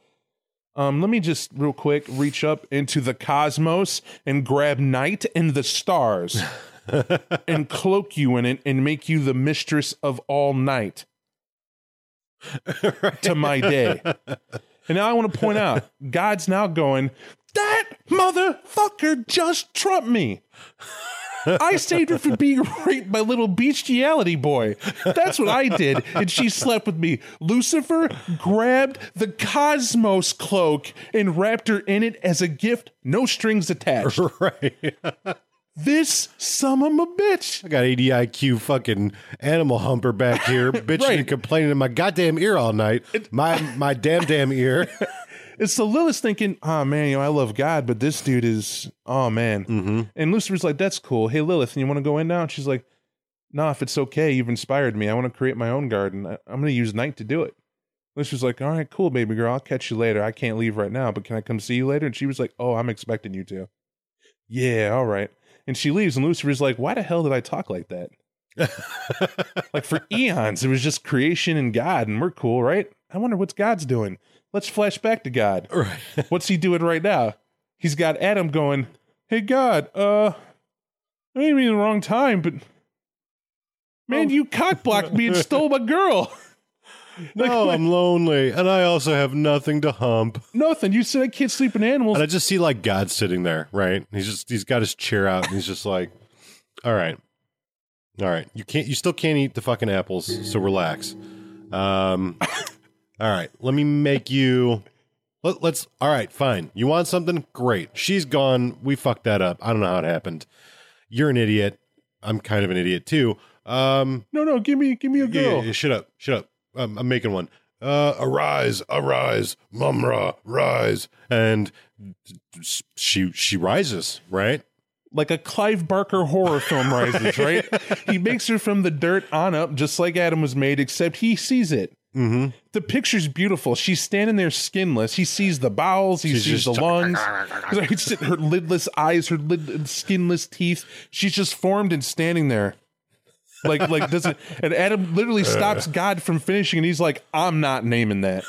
let me just real quick reach up into the cosmos and grab night and the stars and cloak you in it and make you the mistress of all night. Right. To my day. And now I want to point out, God's now going, that motherfucker just trumped me. I saved her from being raped by little bestiality boy. That's what I did. And she slept with me. Lucifer grabbed the cosmos cloak and wrapped her in it as a gift, no strings attached. Right. This son of a bitch. I got ADIQ fucking animal humper back here, bitching right. and complaining in my goddamn ear all night. My damn ear. And so Lilith's thinking, oh man, you know, I love God, but this dude is, oh man. Mm-hmm. And Lucifer's like, that's cool. Hey Lilith, you want to go in now? And she's like, nah, if it's okay, you've inspired me. I want to create my own garden. I'm going to use night to do it. Lucifer's like, all right, cool, baby girl. I'll catch you later. I can't leave right now, but can I come see you later? And she was like, oh, I'm expecting you to. Yeah, all right. And she leaves, and Lucifer's like, why the hell did I talk like that? Like, for eons, it was just creation and God, and we're cool, right? I wonder what's God's doing. Let's flash back to God. Right. What's he doing right now? He's got Adam going, hey, God, maybe the wrong time, but man, you cockblocked me and stole my girl. No, I'm lonely, and I also have nothing to hump. Nothing. You said I can't sleep in animals. And I just see, like, God sitting there, right? He's got his chair out, and he's just like, all right, you still can't eat the fucking apples, so relax. All right, let me make you, let's, all right, fine. You want something? Great. She's gone. We fucked that up. I don't know how it happened. You're an idiot. I'm kind of an idiot, too. No, give me a girl. Yeah, shut up. I'm making one. Arise, Mumra, rise. And she rises, right? Like a Clive Barker horror film rises, right? He makes her from the dirt on up, just like Adam was made, except he sees it. Mm-hmm. The picture's beautiful. She's standing there skinless. He sees the bowels. He sees the lungs. Her lidless eyes, her skinless teeth. She's just formed and standing there. Like doesn't, and Adam literally stops God from finishing, and he's like, I'm not naming that.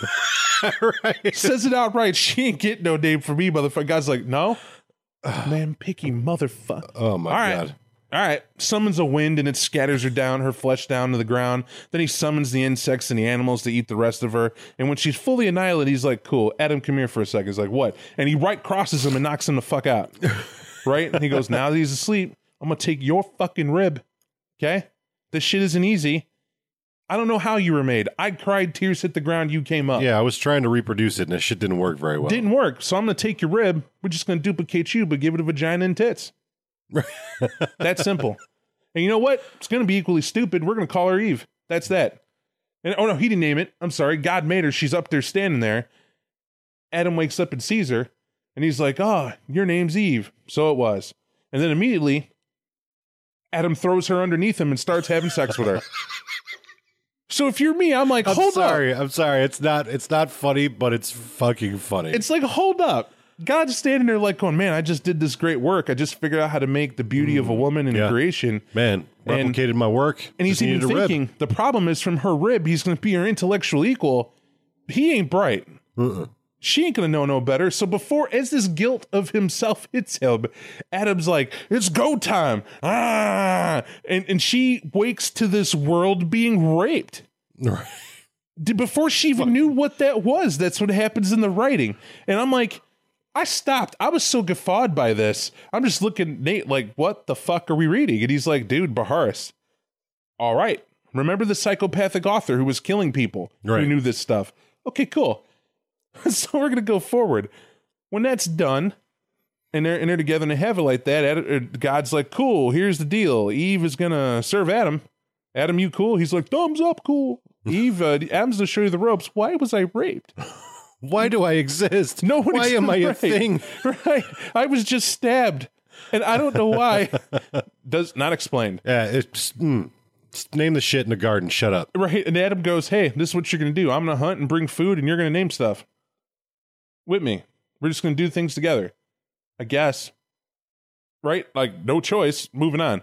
Right. Says it outright. She ain't getting no name for me, motherfucker. God's like, no, man, picky motherfucker. Oh my God. All right. Summons a wind, and it scatters her down, her flesh down to the ground. Then he summons the insects and the animals to eat the rest of her. And when she's fully annihilated, he's like, cool, Adam, come here for a second. He's like, what? And he right crosses him and knocks him the fuck out. Right. And he goes, now that he's asleep, I'm going to take your fucking rib. Okay. This shit isn't easy. I don't know how you were made. I cried, tears hit the ground, you came up. Yeah, I was trying to reproduce it, and that shit didn't work very well. Didn't work, so I'm going to take your rib. We're just going to duplicate you, but give it a vagina and tits. That's simple. And you know what? It's going to be equally stupid. We're going to call her Eve. That's that. And oh, no, he didn't name it. I'm sorry. God made her. She's up there standing there. Adam wakes up and sees her, and he's like, oh, your name's Eve. So it was. And then immediately, Adam throws her underneath him and starts having sex with her. So if you're me, I'm like, hold up. I'm sorry. It's not funny, but it's fucking funny. It's like, hold up. God's standing there like going, man, I just did this great work. I just figured out how to make the beauty of a woman in creation. Man, replicated my work. And he's even thinking, the problem is from her rib, he's going to be her intellectual equal. He ain't bright. She ain't gonna know no better. So before, as this guilt of himself hits him, Adam's like, it's go time. Ah! And she wakes to this world being raped. Right. Before she even knew what that was. That's what happens in the writing. And I'm like, I stopped. I was so guffawed by this. I'm just looking at Nate like, what the fuck are we reading? And he's like, dude, Baharist. All right. Remember the psychopathic author who was killing people who knew this stuff. Okay, cool. So we're going to go forward. When that's done, and they're together in heaven like that, God's like, cool, here's the deal. Eve is going to serve Adam. Adam, you cool? He's like, thumbs up, cool. Eve, Adam's going to show you the ropes. Why was I raped? Why do I exist? No one why am I a thing? Right. I was just stabbed, and I don't know why. Does not explain. Yeah, it's... Name the shit in the garden. Shut up. Right. And Adam goes, hey, this is what you're going to do. I'm going to hunt and bring food, and you're going to name stuff with me. We're just going to do things together, I guess. Right? Like, no choice. Moving on.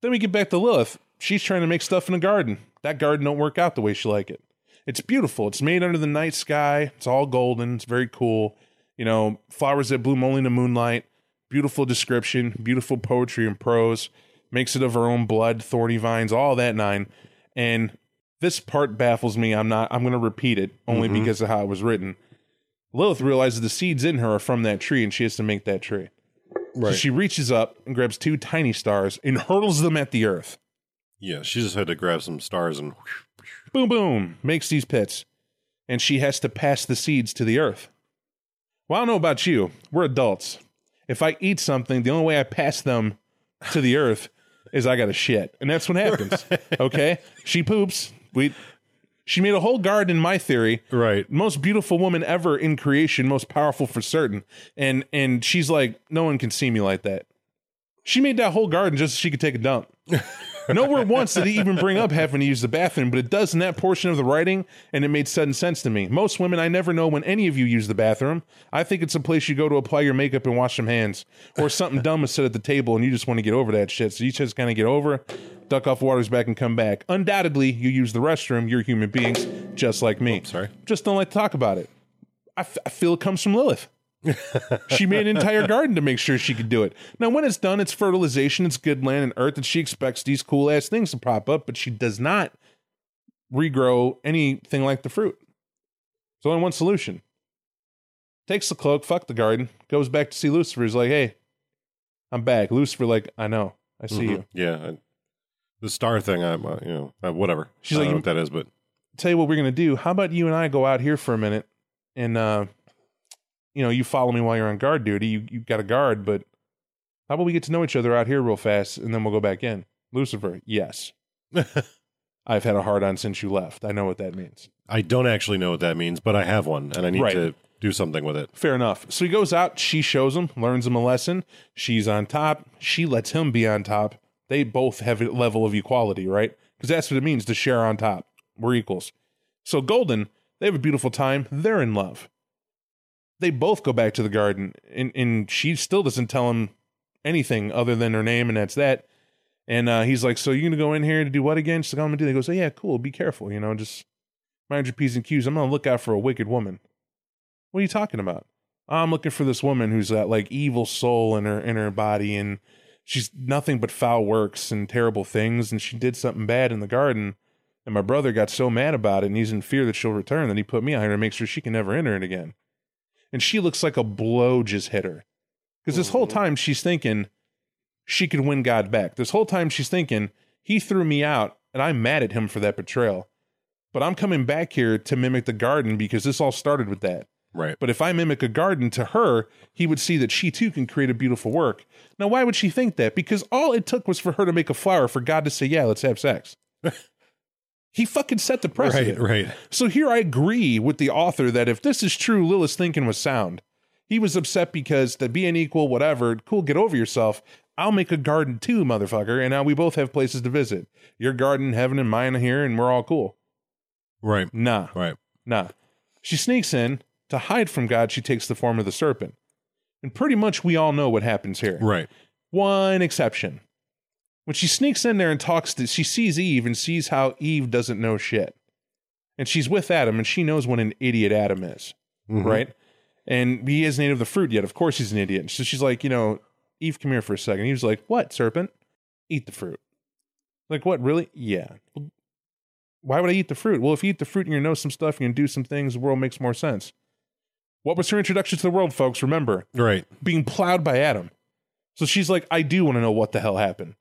Then we get back to Lilith. She's trying to make stuff in the garden. That garden don't work out the way she like it. It's beautiful. It's made under the night sky. It's all golden. It's very cool. You know, flowers that bloom only in the moonlight. Beautiful description. Beautiful poetry and prose. Makes it of her own blood, thorny vines, all that nine. And this part baffles me. I'm going to repeat it only because of how it was written. Lilith realizes the seeds in her are from that tree, and she has to make that tree. Right. So she reaches up and grabs two tiny stars and hurls them at the earth. Yeah, she just had to grab some stars and... boom, boom, makes these pits. And she has to pass the seeds to the earth. Well, I don't know about you. We're adults. If I eat something, the only way I pass them to the earth... is I got a shit. And that's what happens. Right. Okay? She poops. She made a whole garden, in my theory. Right. Most beautiful woman ever in creation, most powerful for certain. And she's like, no one can see me like that. She made that whole garden just so she could take a dump. Nowhere once did he even bring up having to use the bathroom, but it does in that portion of the writing, and it made sudden sense to me. Most women, I never know when any of you use the bathroom. I think it's a place you go to apply your makeup and wash some hands, or something dumb is set at the table, and you just want to get over that shit. So you just kind of get over, duck off water's back, and come back. Undoubtedly, you use the restroom. You're human beings, just like me. Oops, sorry. Just don't like to talk about it. I feel it comes from Lilith. She made an entire garden to make sure she could do it. Now, when it's done, it's fertilization, it's good land and earth, and she expects these cool-ass things to pop up, but she does not regrow anything like the fruit. There's only one solution. Takes the cloak, fuck the garden, goes back to see Lucifer. He's like, hey, I'm back. Lucifer, like, I know. I see you. Yeah. The star thing, whatever. She's like, I don't know what that is, but... tell you what we're going to do. How about you and I go out here for a minute and... you follow me while you're on guard duty. You got a guard, but how about we get to know each other out here real fast, and then we'll go back in? Lucifer, yes. I've had a hard-on since you left. I know what that means. I don't actually know what that means, but I have one, and I need to do something with it. Fair enough. So he goes out. She shows him, learns him a lesson. She's on top. She lets him be on top. They both have a level of equality, right? Because that's what it means to share on top. We're equals. So golden, they have a beautiful time. They're in love. They both go back to the garden, and she still doesn't tell him anything other than her name, and that's that. And he's like, so you're going to go in here to do what again? She's like, I'm going to do that. He goes, oh, yeah, cool, be careful, just mind your P's and Q's. I'm going to look out for a wicked woman. What are you talking about? I'm looking for this woman who's got, evil soul in her body, and she's nothing but foul works and terrible things, and she did something bad in the garden, and my brother got so mad about it, and he's in fear that she'll return, that he put me on her to make sure she can never enter it again. And she looks like a blow just hit her. Because this whole time she's thinking she could win God back. This whole time she's thinking, he threw me out, and I'm mad at him for that betrayal. But I'm coming back here to mimic the garden because this all started with that. Right. But if I mimic a garden to her, he would see that she too can create a beautiful work. Now, why would she think that? Because all it took was for her to make a flower for God to say, yeah, let's have sex. He fucking set the precedent. Right. So here I agree with the author that if this is true, Lilith's thinking was sound. He was upset because to be an equal, whatever, cool, get over yourself. I'll make a garden too, motherfucker, and now we both have places to visit. Your garden, heaven, and mine are here, and we're all cool. Right. Nah. She sneaks in. To hide from God, she takes the form of the serpent. And pretty much we all know what happens here. Right. One exception. When she sneaks in there and talks to, she sees Eve and sees how Eve doesn't know shit. And she's with Adam, and she knows what an idiot Adam is. mm-hmm. right? And he isn't native of the fruit yet. Of course he's an idiot. So she's like, you know, Eve, come here for a second. He was like, what, serpent? Eat the fruit. Like, what, really? Yeah. Why would I eat the fruit? Well, if you eat the fruit and you know some stuff, you can do some things, the world makes more sense. What was her introduction to the world, folks? Remember? Right. Being plowed by Adam. So she's like, I do want to know what the hell happened.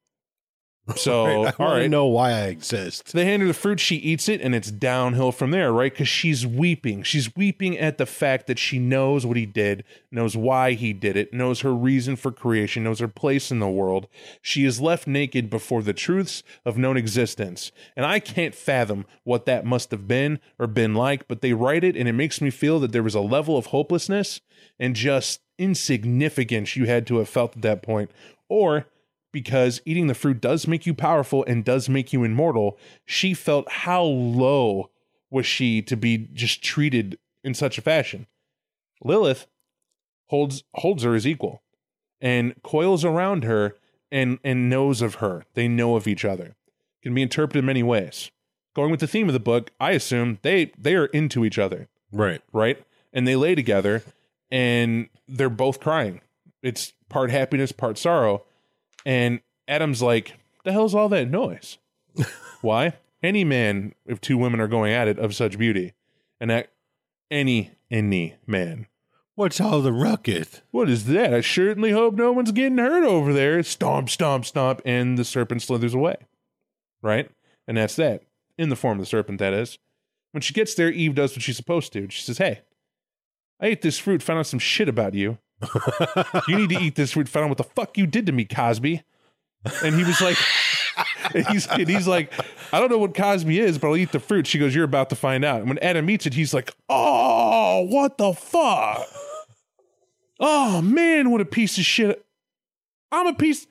So, right. I already know why I exist. They hand her the fruit, she eats it, and it's downhill from there, right? Because she's weeping. She's weeping at the fact that she knows what he did, knows why he did it, knows her reason for creation, knows her place in the world. She is left naked before the truths of known existence. And I can't fathom what that must have been or been like, but they write it, and it makes me feel that there was a level of hopelessness and just insignificance you had to have felt at that point. Or... because eating the fruit does make you powerful and does make you immortal, she felt how low was she to be just treated in such a fashion. Lilith holds her as equal and coils around her and knows of her. They know of each other. It can be interpreted in many ways. Going with the theme of the book, I assume they are into each other. Right. Right? And they lay together and they're both crying. It's part happiness, part sorrow. And Adam's like, the hell's all that noise? Why? Any man, if two women are going at it, of such beauty. And that, any man. What's all the ruckus? What is that? I certainly hope no one's getting hurt over there. Stomp, stomp, stomp. And the serpent slithers away. Right? And that's that. In the form of the serpent, that is. When she gets there, Eve does what she's supposed to. She says, hey, I ate this fruit, found out some shit about you. You need to eat this fruit, found out what the fuck you did to me, Cosby. And he was like, he's like, I don't know what Cosby is, but I'll eat the fruit. She goes, you're about to find out. And when Adam eats it, he's like, oh, what the fuck? Oh man, what a piece of shit. I can't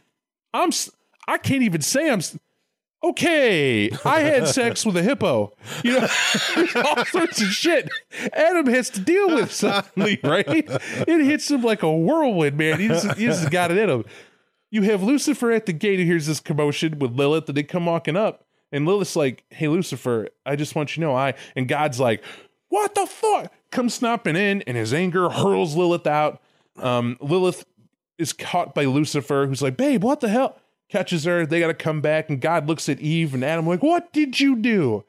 even say okay, I had sex with a hippo. You know, there's all sorts of shit Adam has to deal with suddenly, right? It hits him like a whirlwind, man. He just got it in him. You have Lucifer at the gate who hears this commotion with Lilith, and they come walking up. And Lilith's like, hey, Lucifer, I just want you to know I... And God's like, what the fuck? Comes snapping in, and his anger hurls Lilith out. Lilith is caught by Lucifer, who's like, babe, what the hell? Catches her, they got to come back, and God looks at Eve and Adam like, what did you do?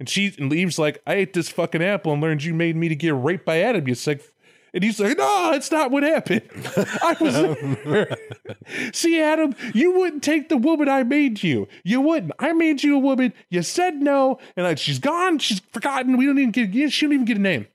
And Eve's like, I ate this fucking apple and learned you made me to get raped by Adam, you sick. And he's like, no, it's not what happened. I was there. See, Adam, you wouldn't take the woman I made you. You wouldn't. I made you a woman. You said no, and she's gone. She's forgotten. She don't even get a name.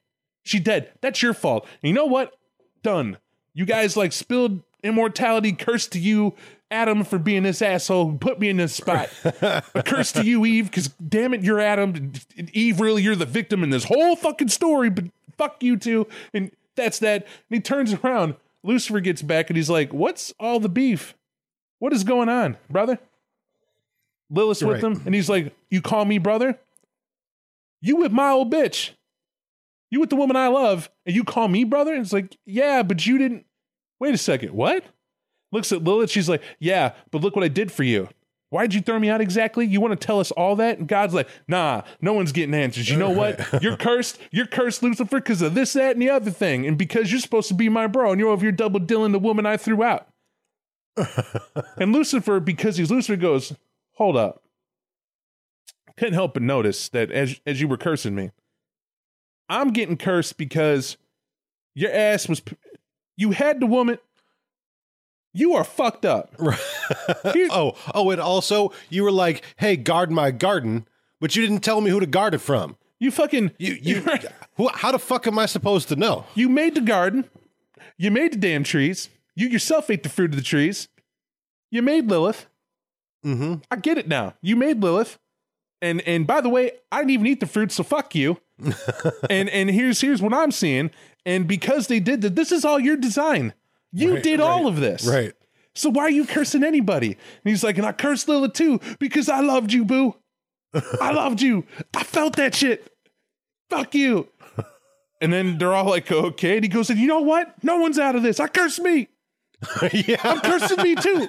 She's dead. That's your fault. And you know what? Done. You guys like spilled immortality, curse to you, Adam, for being this asshole who put me in this spot. A curse to you, Eve, because damn it, you're Adam. Eve, really, you're the victim in this whole fucking story, but fuck you two. And that's that. And he turns around. Lucifer gets back, and he's like, what's all the beef? What is going on, brother? Lilith's with him, and he's like, you call me brother? You with my old bitch. You with the woman I love, and you call me brother? And it's like, yeah, but you didn't. Wait a second, what? Looks at Lilith, she's like, yeah, but look what I did for you. Why'd you throw me out exactly? You want to tell us all that? And God's like, nah, no one's getting answers. You know what? You're cursed, Lucifer, because of this, that, and the other thing. And because you're supposed to be my bro, and you're over here double-dilling the woman I threw out. And Lucifer, because he's Lucifer, goes, hold up. Couldn't help but notice that as you were cursing me, I'm getting cursed because your ass was... You had the woman... You are fucked up. And also you were like, hey, guard my garden, but you didn't tell me who to guard it from. How the fuck am I supposed to know? You made the garden. You made the damn trees. You yourself ate the fruit of the trees. You made Lilith. Mm-hmm. I get it now. You made Lilith. And by the way, I didn't even eat the fruit, so fuck you. and here's what I'm seeing. And because they did that, this is all your design. You did all of this. Right. So why are you cursing anybody? And he's like, and I cursed Lilith too, because I loved you, boo. I loved you. I felt that shit. Fuck you. And then they're all like, okay. And he goes, and you know what? No one's out of this. I cursed me. Yeah. I'm cursing me too.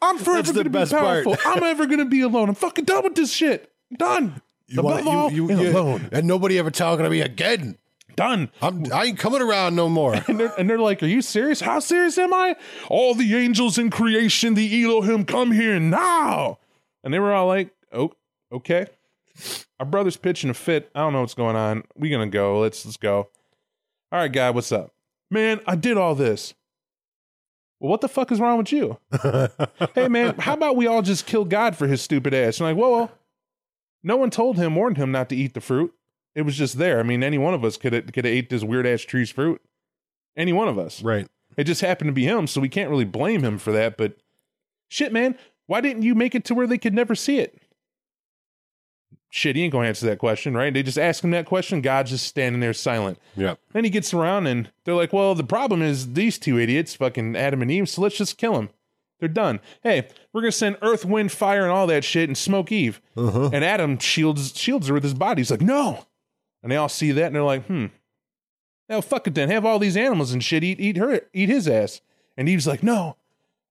I'm forever going to be powerful. I'm ever going to be alone. I'm fucking done with this shit. I'm done. Above all, alone. And nobody ever talking to me again. Done. I ain't coming around no more. And they're like, are you serious? How serious am I? All the angels in creation, the Elohim, come here now. And they were all like, oh, okay. Our brother's pitching a fit. I don't know what's going on. We're going to go. Let's go. All right, God, what's up? Man, I did all this. Well, what the fuck is wrong with you? Hey, man, how about we all just kill God for his stupid ass? And like, whoa. No one told him, warned him not to eat the fruit. It was just there. I mean, any one of us could have ate this weird-ass tree's fruit. Any one of us. Right. It just happened to be him, so we can't really blame him for that. But shit, man, why didn't you make it to where they could never see it? Shit, he ain't going to answer that question, right? They just ask him that question. God's just standing there silent. Yeah. Then he gets around, and they're like, well, the problem is these two idiots, fucking Adam and Eve, so let's just kill them. They're done. Hey, we're going to send earth, wind, fire, and all that shit and smoke Eve. Uh-huh. And Adam shields her with his body. He's like, no. And they all see that, and they're like, now fuck it then. Have all these animals and shit eat his ass. And Eve's like, no.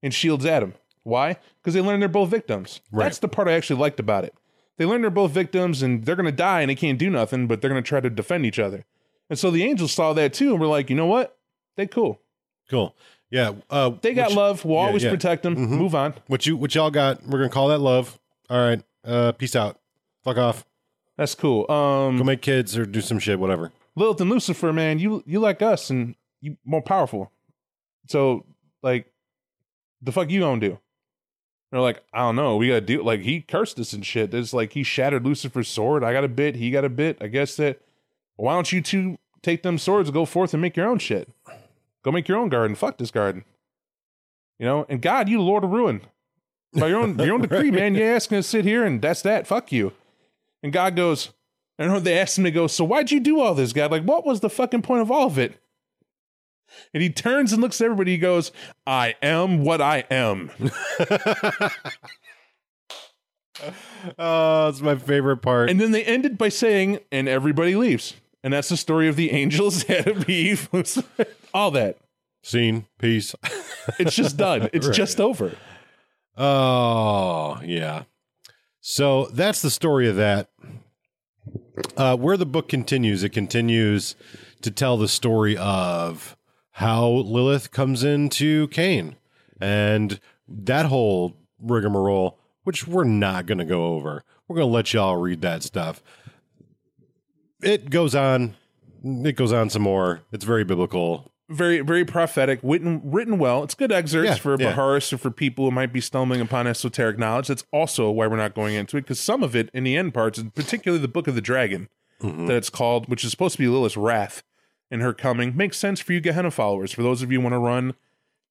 And shields Adam. Why? Because they learn they're both victims. Right. That's the part I actually liked about it. They learn they're both victims, and they're going to die, and they can't do nothing, but they're going to try to defend each other. And so the angels saw that, too, and were like, you know what? They cool. Cool. Yeah. They got love. We'll always protect them. Mm-hmm. Move on. What y'all got, we're going to call that love. All right. Peace out. Fuck off. That's cool. Go make kids or do some shit, whatever. Lilith and Lucifer, man, you like us and you more powerful. So, like, the fuck you gonna do? And they're like, I don't know. We gotta do, like, he cursed us and shit. There's like, he shattered Lucifer's sword. I got a bit. He got a bit. I guess that, why don't you two take them swords and go forth and make your own shit? Go make your own garden. Fuck this garden. You know? And God, you Lord of Ruin. By your own decree, man. You're asking us to sit here and that's that. Fuck you. And God goes, and they asked him to go, so why'd you do all this, God? Like, what was the fucking point of all of it? And he turns and looks at everybody. He goes, I am what I am. Oh, that's my favorite part. And then they ended by saying, and everybody leaves. And that's the story of the angels, Adam, Eve, all that. Scene, peace. It's just done. It's right. Just over. Oh, yeah. So that's the story of that. Where the book continues, it continues to tell the story of how Lilith comes into Cain and that whole rigmarole, which we're not going to go over. We're going to let y'all read that stuff. It goes on. It goes on some more. It's very biblical. Very, very prophetic, written well. It's good excerpts for Baharists or for people who might be stumbling upon esoteric knowledge. That's also why we're not going into it, because some of it in the end parts, and particularly the Book of the Dragon, that it's called, which is supposed to be Lilith's wrath and her coming, makes sense for you Gehenna followers. For those of you who want to run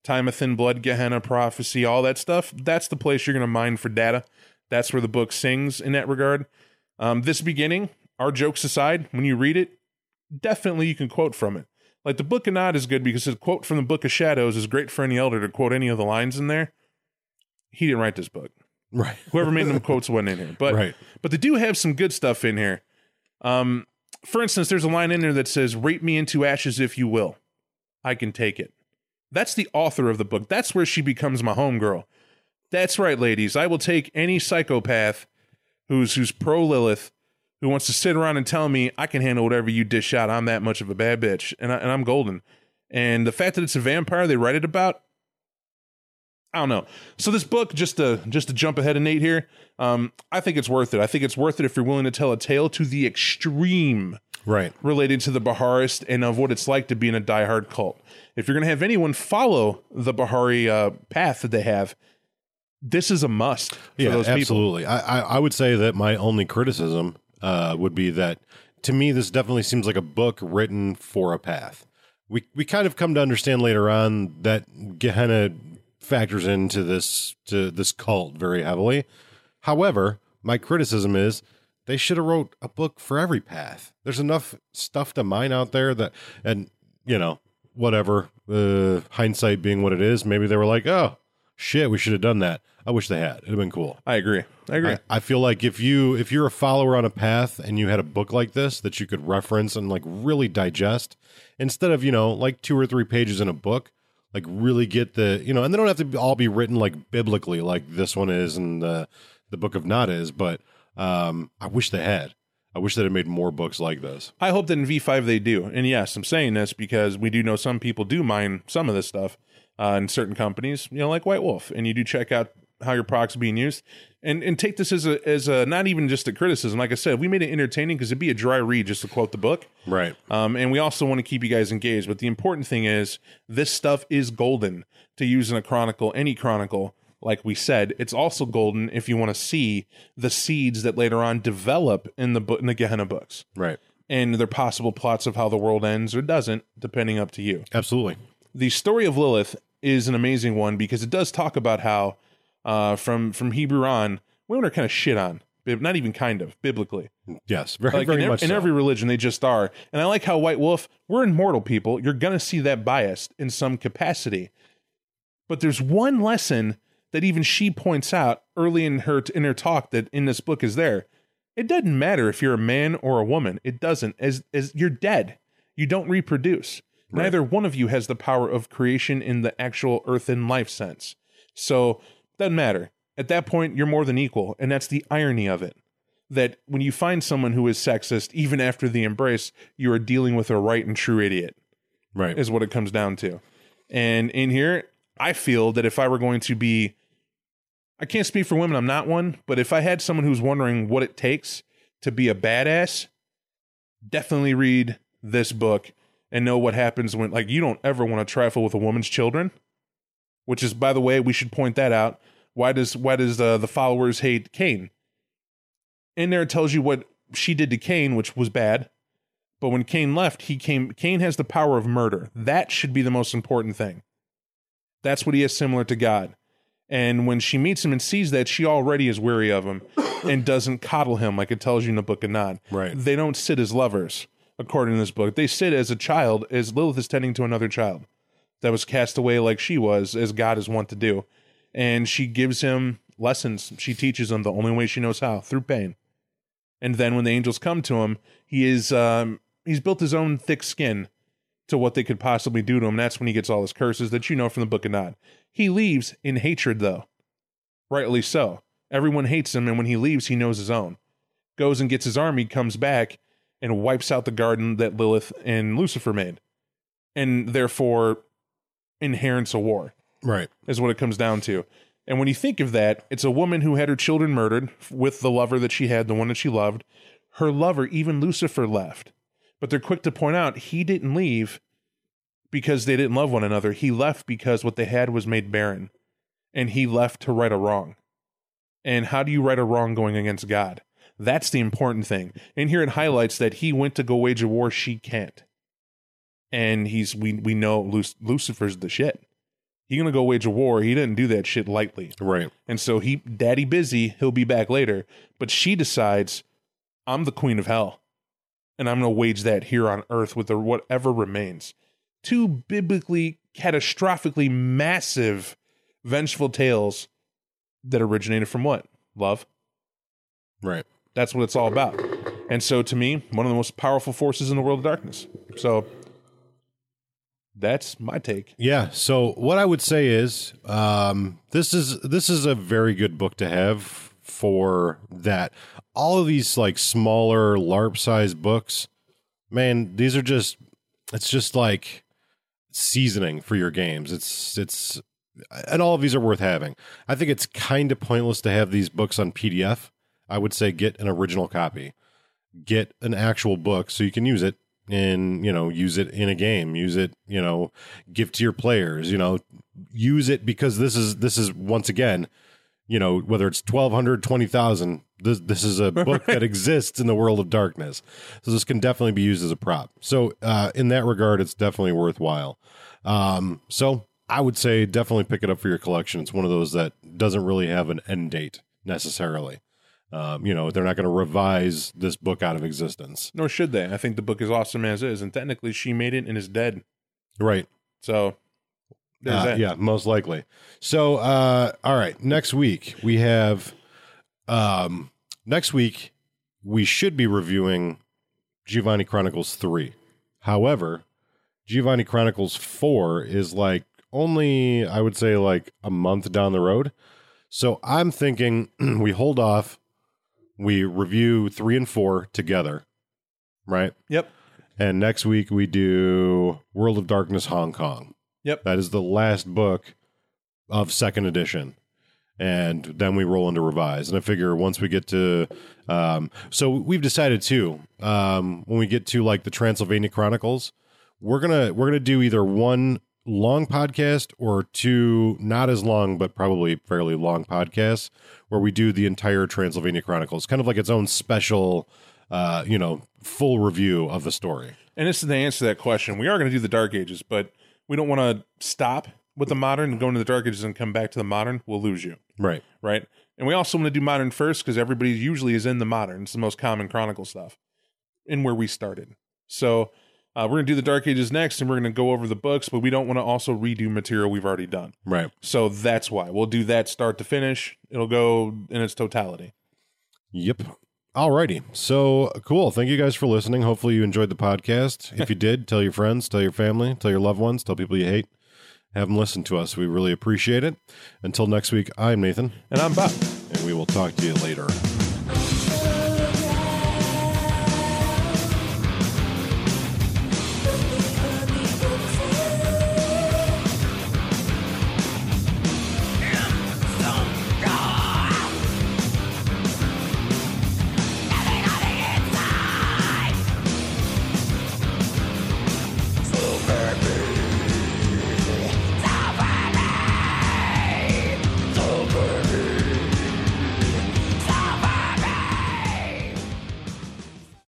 Time of Thin Blood, Gehenna, prophecy, all that stuff, that's the place you're going to mine for data. That's where the book sings in that regard. This beginning, our jokes aside, when you read it, definitely you can quote from it. Like, the Book of Nod is good because his quote from the Book of Shadows is great for any elder to quote any of the lines in there. He didn't write this book. Right. Whoever made them quotes wasn't in here. But, but they do have some good stuff in here. For instance, there's a line in there that says, rape me into ashes if you will. I can take it. That's the author of the book. That's where she becomes my homegirl. That's right, ladies. I will take any psychopath who's pro-Lilith, who wants to sit around and tell me I can handle whatever you dish out. I'm that much of a bad bitch, and I'm golden. And the fact that it's a vampire they write it about, I don't know. So this book, just to jump ahead of Nate here, I think it's worth it. I think it's worth it if you're willing to tell a tale to the extreme, right, related to the Baharist and of what it's like to be in a diehard cult. If you're going to have anyone follow the Bahari path that they have, this is a must. Yeah, for those absolutely. People. I would say that my only criticism would be that, to me, this definitely seems like a book written for a path. We kind of come to understand later on that Gehenna factors into this cult very heavily. However, my criticism is they should have wrote a book for every path. There's enough stuff to mine out there that, and you know, whatever, hindsight being what it is, maybe they were like, oh shit, we should have done that. I wish they had. It'd have been cool. I agree. I feel like if you're a follower on a path and you had a book like this that you could reference and like really digest instead of, you know, like 2 or 3 pages in a book, like really get the, you know, and they don't have to all be written like biblically like this one is and the Book of Nod is, but I wish they had. I wish they had made more books like this. I hope that in V5 they do. And yes, I'm saying this because we do know some people do mine some of this stuff in certain companies, you know, like White Wolf. And you do check out how your product's being used. And take this as a not even just a criticism. Like I said, we made it entertaining because it'd be a dry read just to quote the book. Right. And we also want to keep you guys engaged. But the important thing is this stuff is golden to use in a chronicle, any chronicle. Like we said, it's also golden if you want to see the seeds that later on develop in the Gehenna books. Right. And their possible plots of how the world ends or doesn't, depending up to you. Absolutely. The story of Lilith is an amazing one because it does talk about how from Hebrew on, women are kind of shit on. Not even kind of, biblically. Yes, very, like very much so. In every religion, they just are. And I like how White Wolf, we're immortal people. You're going to see that bias in some capacity. But there's one lesson that even she points out early in her talk that in this book is there. It doesn't matter if you're a man or a woman. It doesn't. As you're dead. You don't reproduce. Right. Neither one of you has the power of creation in the actual earthen life sense. So it doesn't matter. At that point, you're more than equal. And that's the irony of it. That when you find someone who is sexist, even after the embrace, you are dealing with a right and true idiot. Right. Is what it comes down to. And in here, I feel that if I were going to be, I can't speak for women, I'm not one, but if I had someone who's wondering what it takes to be a badass, definitely read this book and know what happens when, like, you don't ever want to trifle with a woman's children, which is, by the way, we should point that out. Why does the followers hate Cain? In there it tells you what she did to Cain, which was bad, but when Cain left, Cain has the power of murder. That should be the most important thing. That's what he is similar to God. And when she meets him and sees that, she already is weary of him and doesn't coddle him like it tells you in the Book of Nod. Right. They don't sit as lovers, according to this book. They sit as a child, as Lilith is tending to another child that was cast away like she was, as God is wont to do. And she gives him lessons. She teaches him the only way she knows how, through pain. And then when the angels come to him, he is he's built his own thick skin to what they could possibly do to him. That's when he gets all his curses that you know from the Book of Nod. He leaves in hatred, though. Rightly so. Everyone hates him, and when he leaves, he knows his own. Goes and gets his army, comes back, and wipes out the garden that Lilith and Lucifer made. And therefore, inherits a war. Right. Is what it comes down to. And when you think of that, it's a woman who had her children murdered with the lover that she had, the one that she loved. Her lover, even Lucifer, left. But they're quick to point out he didn't leave because they didn't love one another. He left because what they had was made barren. And he left to right a wrong. And how do you right a wrong going against God? That's the important thing. And here it highlights that he went to go wage a war she can't. And we know Lucifer's the shit. He's going to go wage a war. He didn't do that shit lightly. Right. And so daddy busy, he'll be back later. But she decides, I'm the queen of hell. And I'm going to wage that here on earth with whatever remains. Two biblically, catastrophically massive, vengeful tales that originated from what? Love. Right. That's what it's all about. And so to me, one of the most powerful forces in the world of darkness. So that's my take. Yeah. So what I would say is this is a very good book to have for that. All of these like smaller LARP size books, man, these are just, it's just like seasoning for your games. It's and all of these are worth having. I think it's kind of pointless to have these books on PDF. I would say get an original copy, get an actual book so you can use it and, you know, use it in a game, use it, you know, give to your players, you know, use it because this is once again, you know, whether it's 1,200, 20,000, this is a book that exists in the world of darkness. So this can definitely be used as a prop. So in that regard, it's definitely worthwhile. So I would say definitely pick it up for your collection. It's one of those that doesn't really have an end date necessarily. You know, they're not going to revise this book out of existence. Nor should they. I think the book is awesome as is. And technically she made it and is dead. Right. So yeah, most likely. So, all right. Next week we should be reviewing Giovanni Chronicles 3. However, Giovanni Chronicles 4 is like only, I would say, like a month down the road. So I'm thinking we hold off. we review 3 and 4 together, right? Yep. And next week we do World of Darkness Hong Kong. Yep. That is the last book of 2nd edition. And then we roll into revise. And I figure once we get to, so we've decided too, when we get to like the Transylvania Chronicles, we're gonna do either one long podcast or two not as long but probably fairly long podcasts where we do the entire Transylvania Chronicles, kind of like its own special, full review of the story. And this is the answer to that question. We are going to do the Dark Ages, but we don't want to stop with the modern and go into the Dark Ages and come back to the modern. We'll lose you. Right. Right. And we also want to do modern first because everybody usually is in the modern. It's the most common Chronicle stuff and where we started. So we're going to do the Dark Ages next and we're going to go over the books, but we don't want to also redo material we've already done. Right. So that's why we'll do that start to finish. It'll go in its totality. Yep. Alrighty. So cool. Thank you guys for listening. Hopefully you enjoyed the podcast. If you did, tell your friends, tell your family, tell your loved ones, tell people you hate. Have them listen to us. We really appreciate it. Until next week, I'm Nathan. And I'm Bob. And we will talk to you later.